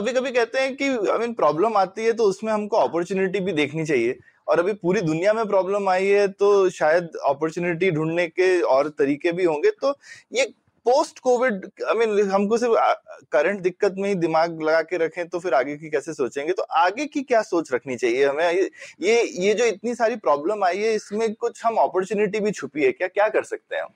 कभी कभी कहते हैं कि I mean, प्रॉब्लम आती है तो उसमें हमको अपॉर्चुनिटी भी देखनी चाहिए, और अभी पूरी दुनिया में प्रॉब्लम आई है तो शायद अपॉर्चुनिटी ढूंढने के और तरीके भी होंगे। तो ये पोस्ट कोविड I mean, हमको सिर्फ करंट दिक्कत में ही दिमाग लगा के रखें तो फिर आगे की कैसे सोचेंगे? तो आगे की क्या सोच रखनी चाहिए हमें? ये जो इतनी सारी प्रॉब्लम आई है इसमें कुछ हम अपॉर्चुनिटी भी छुपी है क्या? क्या कर सकते हैं हम?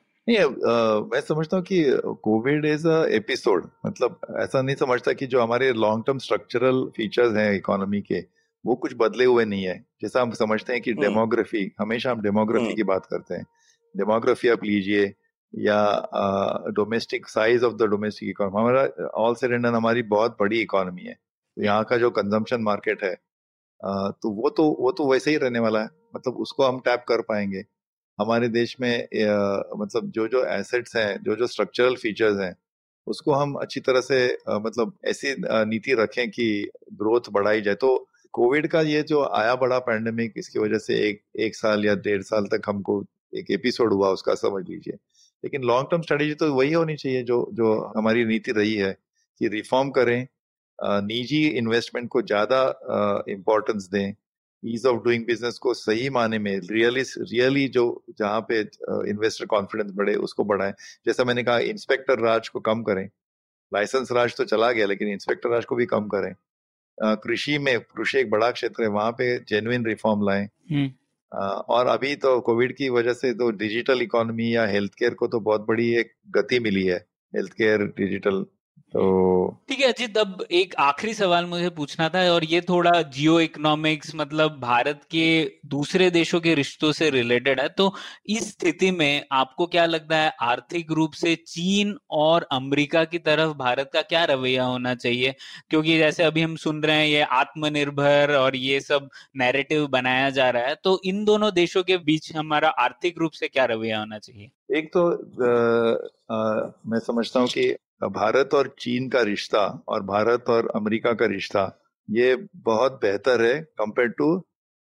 मैं समझता हूँ कि कोविड इज अ एपिसोड, मतलब ऐसा नहीं समझता कि जो हमारे लॉन्ग टर्म स्ट्रक्चरल फीचर्स हैं इकोनॉमी के वो कुछ बदले हुए नहीं है। जैसा हम समझते हैं कि डेमोग्राफी, हमेशा हम डेमोग्राफी की बात करते हैं, डेमोग्राफी आप लीजिए या domestic size of the domestic economy. हमारा ऑल सेड एंड डन हमारी बहुत बड़ी इकोनॉमी है, तो यहाँ का जो कंजम्पशन मार्केट है तो वो तो वैसे ही रहने वाला है, मतलब उसको हम टैप कर पाएंगे। हमारे देश में मतलब जो एसेट्स हैं, जो स्ट्रक्चरल फीचर्स हैं उसको हम अच्छी तरह से मतलब ऐसी नीति रखें कि ग्रोथ बढ़ाई जाए। तो कोविड का ये जो आया बड़ा पैंडेमिक, इसकी वजह से एक साल या 1.5 साल तक हमको एक एपिसोड हुआ उसका, समझ लीजिए। लेकिन लॉन्ग टर्म स्ट्रेटेजी तो वही होनी चाहिए जो हमारी नीति रही है कि रिफॉर्म करें, निजी इन्वेस्टमेंट को ज़्यादा इम्पोर्टेंस दें, ईज ऑफ डूइंग बिजनेस को सही माने में रियली जो जहाँ पे इन्वेस्टर कॉन्फिडेंस बढ़े उसको बढ़ाएं। जैसा मैंने कहा, इंस्पेक्टर राज को कम करें, लाइसेंस राज तो चला गया लेकिन इंस्पेक्टर राज को भी कम करें। कृषि में, कृषि एक बड़ा क्षेत्र है, वहाँ पे जेन्युइन रिफॉर्म लाएं। और अभी तो कोविड की वजह से तो डिजिटल इकोनॉमी या हेल्थ केयर को तो बहुत बड़ी एक गति मिली है, हेल्थ केयर डिजिटल तो ठीक है अजीत, अब एक आखिरी सवाल मुझे पूछना था और ये थोड़ा जियो इकोनॉमिक्स मतलब भारत के दूसरे देशों के रिश्तों से रिलेटेड है। तो इस स्थिति में आपको क्या लगता है आर्थिक रूप से चीन और अमेरिका की तरफ भारत का क्या रवैया होना चाहिए? क्योंकि जैसे अभी हम सुन रहे हैं ये आत्मनिर्भर और ये सब नैरेटिव बनाया जा रहा है, तो इन दोनों देशों के बीच हमारा आर्थिक रूप से क्या रवैया होना चाहिए? एक तो मैं समझता हूँ कि भारत और चीन का रिश्ता और भारत और अमेरिका का रिश्ता ये बहुत बेहतर है कंपेयर टू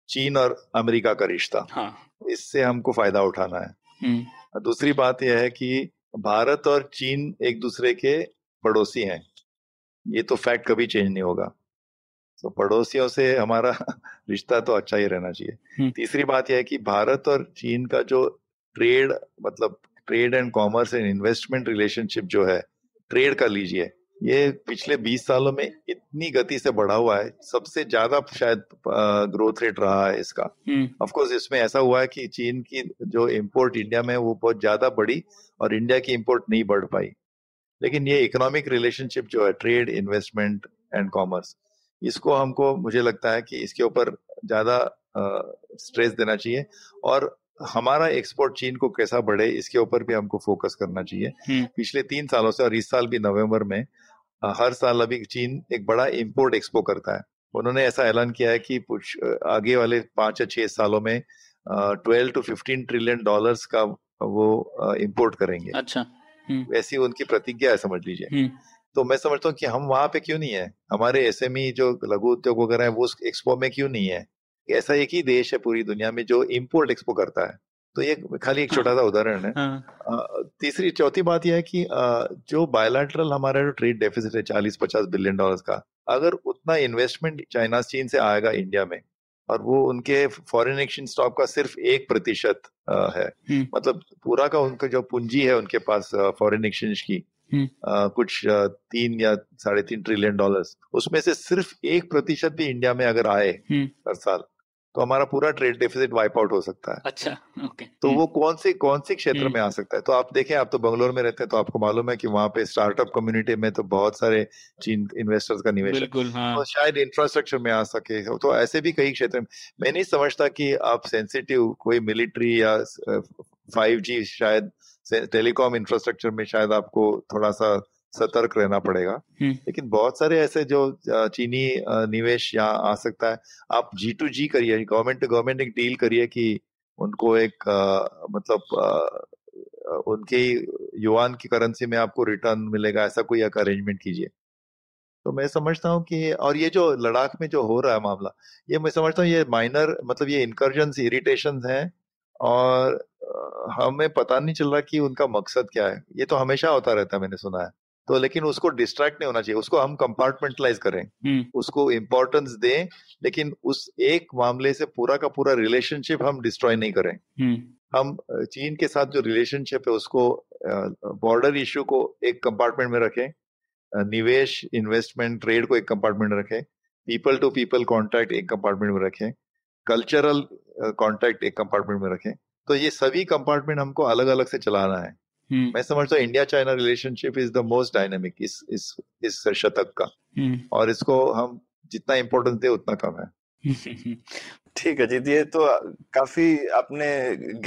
चीन और अमेरिका का रिश्ता। हाँ। इससे हमको फायदा उठाना है। दूसरी बात यह है कि भारत और चीन एक दूसरे के पड़ोसी हैं, ये तो फैक्ट कभी चेंज नहीं होगा, तो पड़ोसियों से हमारा रिश्ता तो अच्छा ही रहना चाहिए। तीसरी बात यह है कि भारत और चीन का जो ट्रेड मतलब trade and commerce and investment relationship जो है, ट्रेड कर लीजिए, ये पिछले 20 सालों में इतनी गति से बढ़ा हुआ है, सबसे ज्यादा शायद ग्रोथ रेट रहा है इसका। ऑफ कोर्स इसमें ऐसा हुआ है कि चीन की जो इंपोर्ट इंडिया में वो बहुत ज्यादा बढ़ी और इंडिया की इंपोर्ट नहीं बढ़ पाई, लेकिन ये इकोनॉमिक रिलेशनशिप जो है ट्रेड इन्वेस्टमेंट एंड कॉमर्स, इसको हमको मुझे लगता है कि इसके ऊपर ज्यादा स्ट्रेस देना चाहिए और हमारा एक्सपोर्ट चीन को कैसा बढ़े इसके ऊपर भी हमको फोकस करना चाहिए। पिछले 3 सालों से और इस साल भी नवंबर में हर साल अभी चीन एक बड़ा इंपोर्ट एक्सपो करता है। उन्होंने ऐसा ऐलान किया है कि कुछ आगे वाले 5 या 6 सालों में 12 to 15 ट्रिलियन डॉलर्स का वो इम्पोर्ट करेंगे। अच्छा। वैसी उनकी प्रतिज्ञा है, समझ लीजिए। तो मैं समझता हूँ कि हम वहां पे क्यों नहीं है, हमारे SME जो लघु उद्योग वगैरह है वो उस एक्सपो में क्यों नहीं है? ऐसा एक ही देश है पूरी दुनिया में जो इम्पोर्ट एक्सपो करता है। तो ये खाली एक छोटा सा उदाहरण है। तीसरी चौथी बात यह है कि जो बायलैटरल हमारा जो ट्रेड डेफिसिट है 40-50 बिलियन डॉलर्स का, अगर उतना इन्वेस्टमेंट चाइना चीन से आएगा इंडिया में और वो उनके फॉरेन एक्सचेंज स्टॉक का सिर्फ 1% है, मतलब पूरा का उनका जो पूंजी है उनके पास फॉरेन एक्सचेंज की कुछ 3 या 3.5 ट्रिलियन डॉलर्स, उसमें से सिर्फ 1% भी इंडिया में अगर आए हर साल, तो हमारा पूरा ट्रेड डेफिसिट वाइप आउट हो सकता है। अच्छा, ओके। तो वो कौन से क्षेत्र में आ सकता है? तो आप देखें, आप तो बंगलोर में रहते हैं तो आपको मालूम है कि वहाँ पे स्टार्टअप कम्युनिटी में तो बहुत सारे चीन इन्वेस्टर्स का निवेश है। हाँ। तो शायद इंफ्रास्ट्रक्चर में आ सके, तो ऐसे भी कई क्षेत्र में। मैं नहीं समझता कि आप सेंसिटिव कोई मिलिट्री या 5G, शायद टेलीकॉम इंफ्रास्ट्रक्चर में शायद आपको थोड़ा सा सतर्क रहना पड़ेगा, लेकिन बहुत सारे ऐसे जो चीनी निवेश यहाँ आ सकता है। आप G2G करिए, गवर्नमेंट टू गवर्नमेंट एक डील करिए कि उनको एक मतलब उनके युआन की करेंसी में आपको रिटर्न मिलेगा, ऐसा कोई अरेंजमेंट कीजिए। तो मैं समझता हूँ कि और ये जो लद्दाख में जो हो रहा है मामला, ये मैं समझता हूँ ये माइनर मतलब ये इनकर्जन्स इरिटेशन है और हमें पता नहीं चल रहा कि उनका मकसद क्या है। ये तो हमेशा होता रहता है, मैंने सुना है। तो लेकिन उसको डिस्ट्रैक्ट नहीं होना चाहिए, उसको हम कंपार्टमेंटलाइज करें, उसको इम्पोर्टेंस दें, लेकिन उस एक मामले से पूरा का पूरा रिलेशनशिप हम डिस्ट्रॉय नहीं करें। हम चीन के साथ जो रिलेशनशिप है उसको बॉर्डर इश्यू को एक कंपार्टमेंट में रखें, निवेश इन्वेस्टमेंट ट्रेड को एक कंपार्टमेंट में रखें, पीपल टू पीपल कॉन्टैक्ट एक कंपार्टमेंट में रखें, कल्चरल कॉन्टैक्ट एक कंपार्टमेंट में रखें। तो ये सभी कंपार्टमेंट हमको अलग अलग से चलाना है। मैं समझता हूँ India China relationship is the most dynamic इस शतक का, और इसको हम जितना इम्पोर्टेंस दे उतना कम है। ठीक है जी, ये तो काफी आपने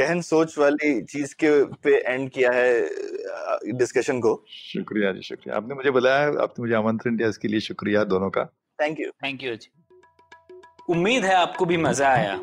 गहन सोच वाली चीज के पे एंड किया है डिस्कशन को। शुक्रिया जी, शुक्रिया, आपने मुझे बुलाया, आपने मुझे आमंत्रण दिया, इसके लिए शुक्रिया दोनों का। थैंक यू जी। उम्मीद है आपको भी मजा आया।